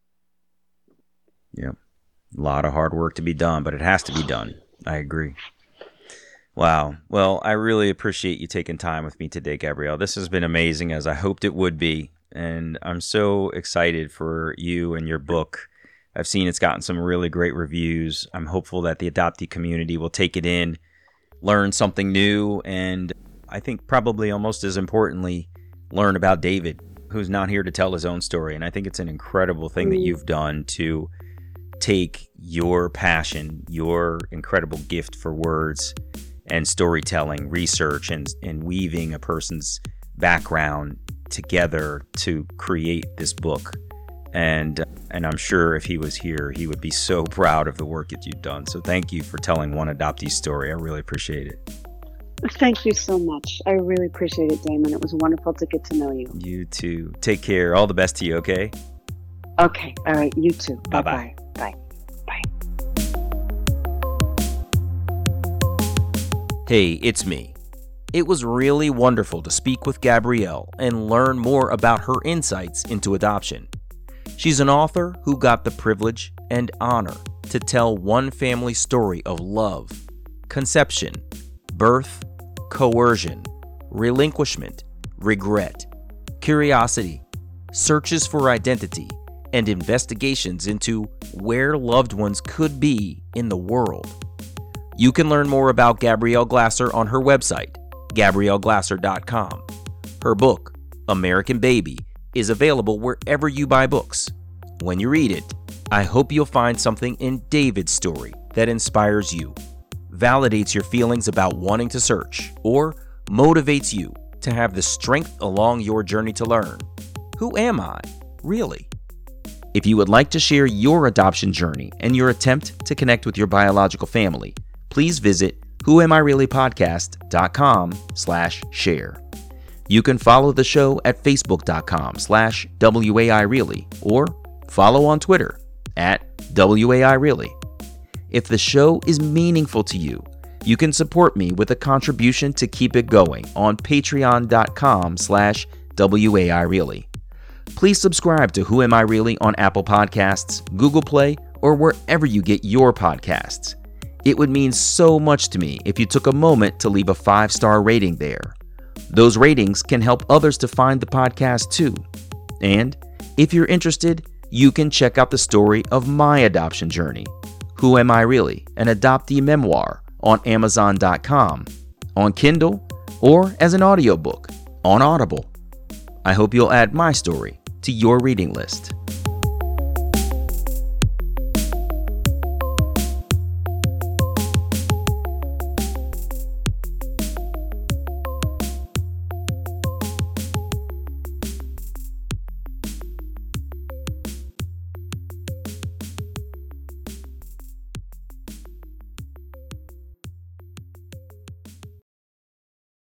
Yeah. A lot of hard work to be done, but it has to be done. I agree. Wow. Well, I really appreciate you taking time with me today, Gabrielle. This has been amazing, as I hoped it would be. And I'm so excited for you and your book. I've seen it's gotten some really great reviews. I'm hopeful that the adoptee community will take it in, learn something new, and I think probably almost as importantly, learn about David, who's not here to tell his own story. And I think it's an incredible thing that you've done to take your passion, your incredible gift for words and storytelling, research, and weaving a person's background together to create this book. And I'm sure if he was here, he would be so proud of the work that you've done. So thank you for telling one adoptee's story. I really appreciate it. Thank you so much. I really appreciate it, Damon. It was wonderful to get to know you. You too. Take care. All the best to you, okay? Okay. All right. You too. Bye-bye. Bye. Bye. Hey, it's me. It was really wonderful to speak with Gabrielle and learn more about her insights into adoption. She's an author who got the privilege and honor to tell one family story of love, conception, birth, coercion, relinquishment, regret, curiosity, searches for identity, and investigations into where loved ones could be in the world. You can learn more about Gabrielle Glasser on her website, GabrielleGlasser.com. Her book, American Baby, is available wherever you buy books. When you read it, I hope you'll find something in David's story that inspires you, validates your feelings about wanting to search, or motivates you to have the strength along your journey to learn. Who am I, really? If you would like to share your adoption journey and your attempt to connect with your biological family, please visit whoamireallypodcast.com/share. You can follow the show at facebook.com/WAI Really or follow on Twitter at WAI Really. If the show is meaningful to you, you can support me with a contribution to keep it going on patreon.com/WAI Really. Please subscribe to Who Am I Really on Apple Podcasts, Google Play, or wherever you get your podcasts. It would mean so much to me if you took a moment to leave a 5-star rating there. Those ratings can help others to find the podcast too. And if you're interested, you can check out the story of my adoption journey, Who Am I Really? An Adoptee Memoir, on Amazon.com, on Kindle, or as an audiobook on Audible. I hope you'll add my story to your reading list.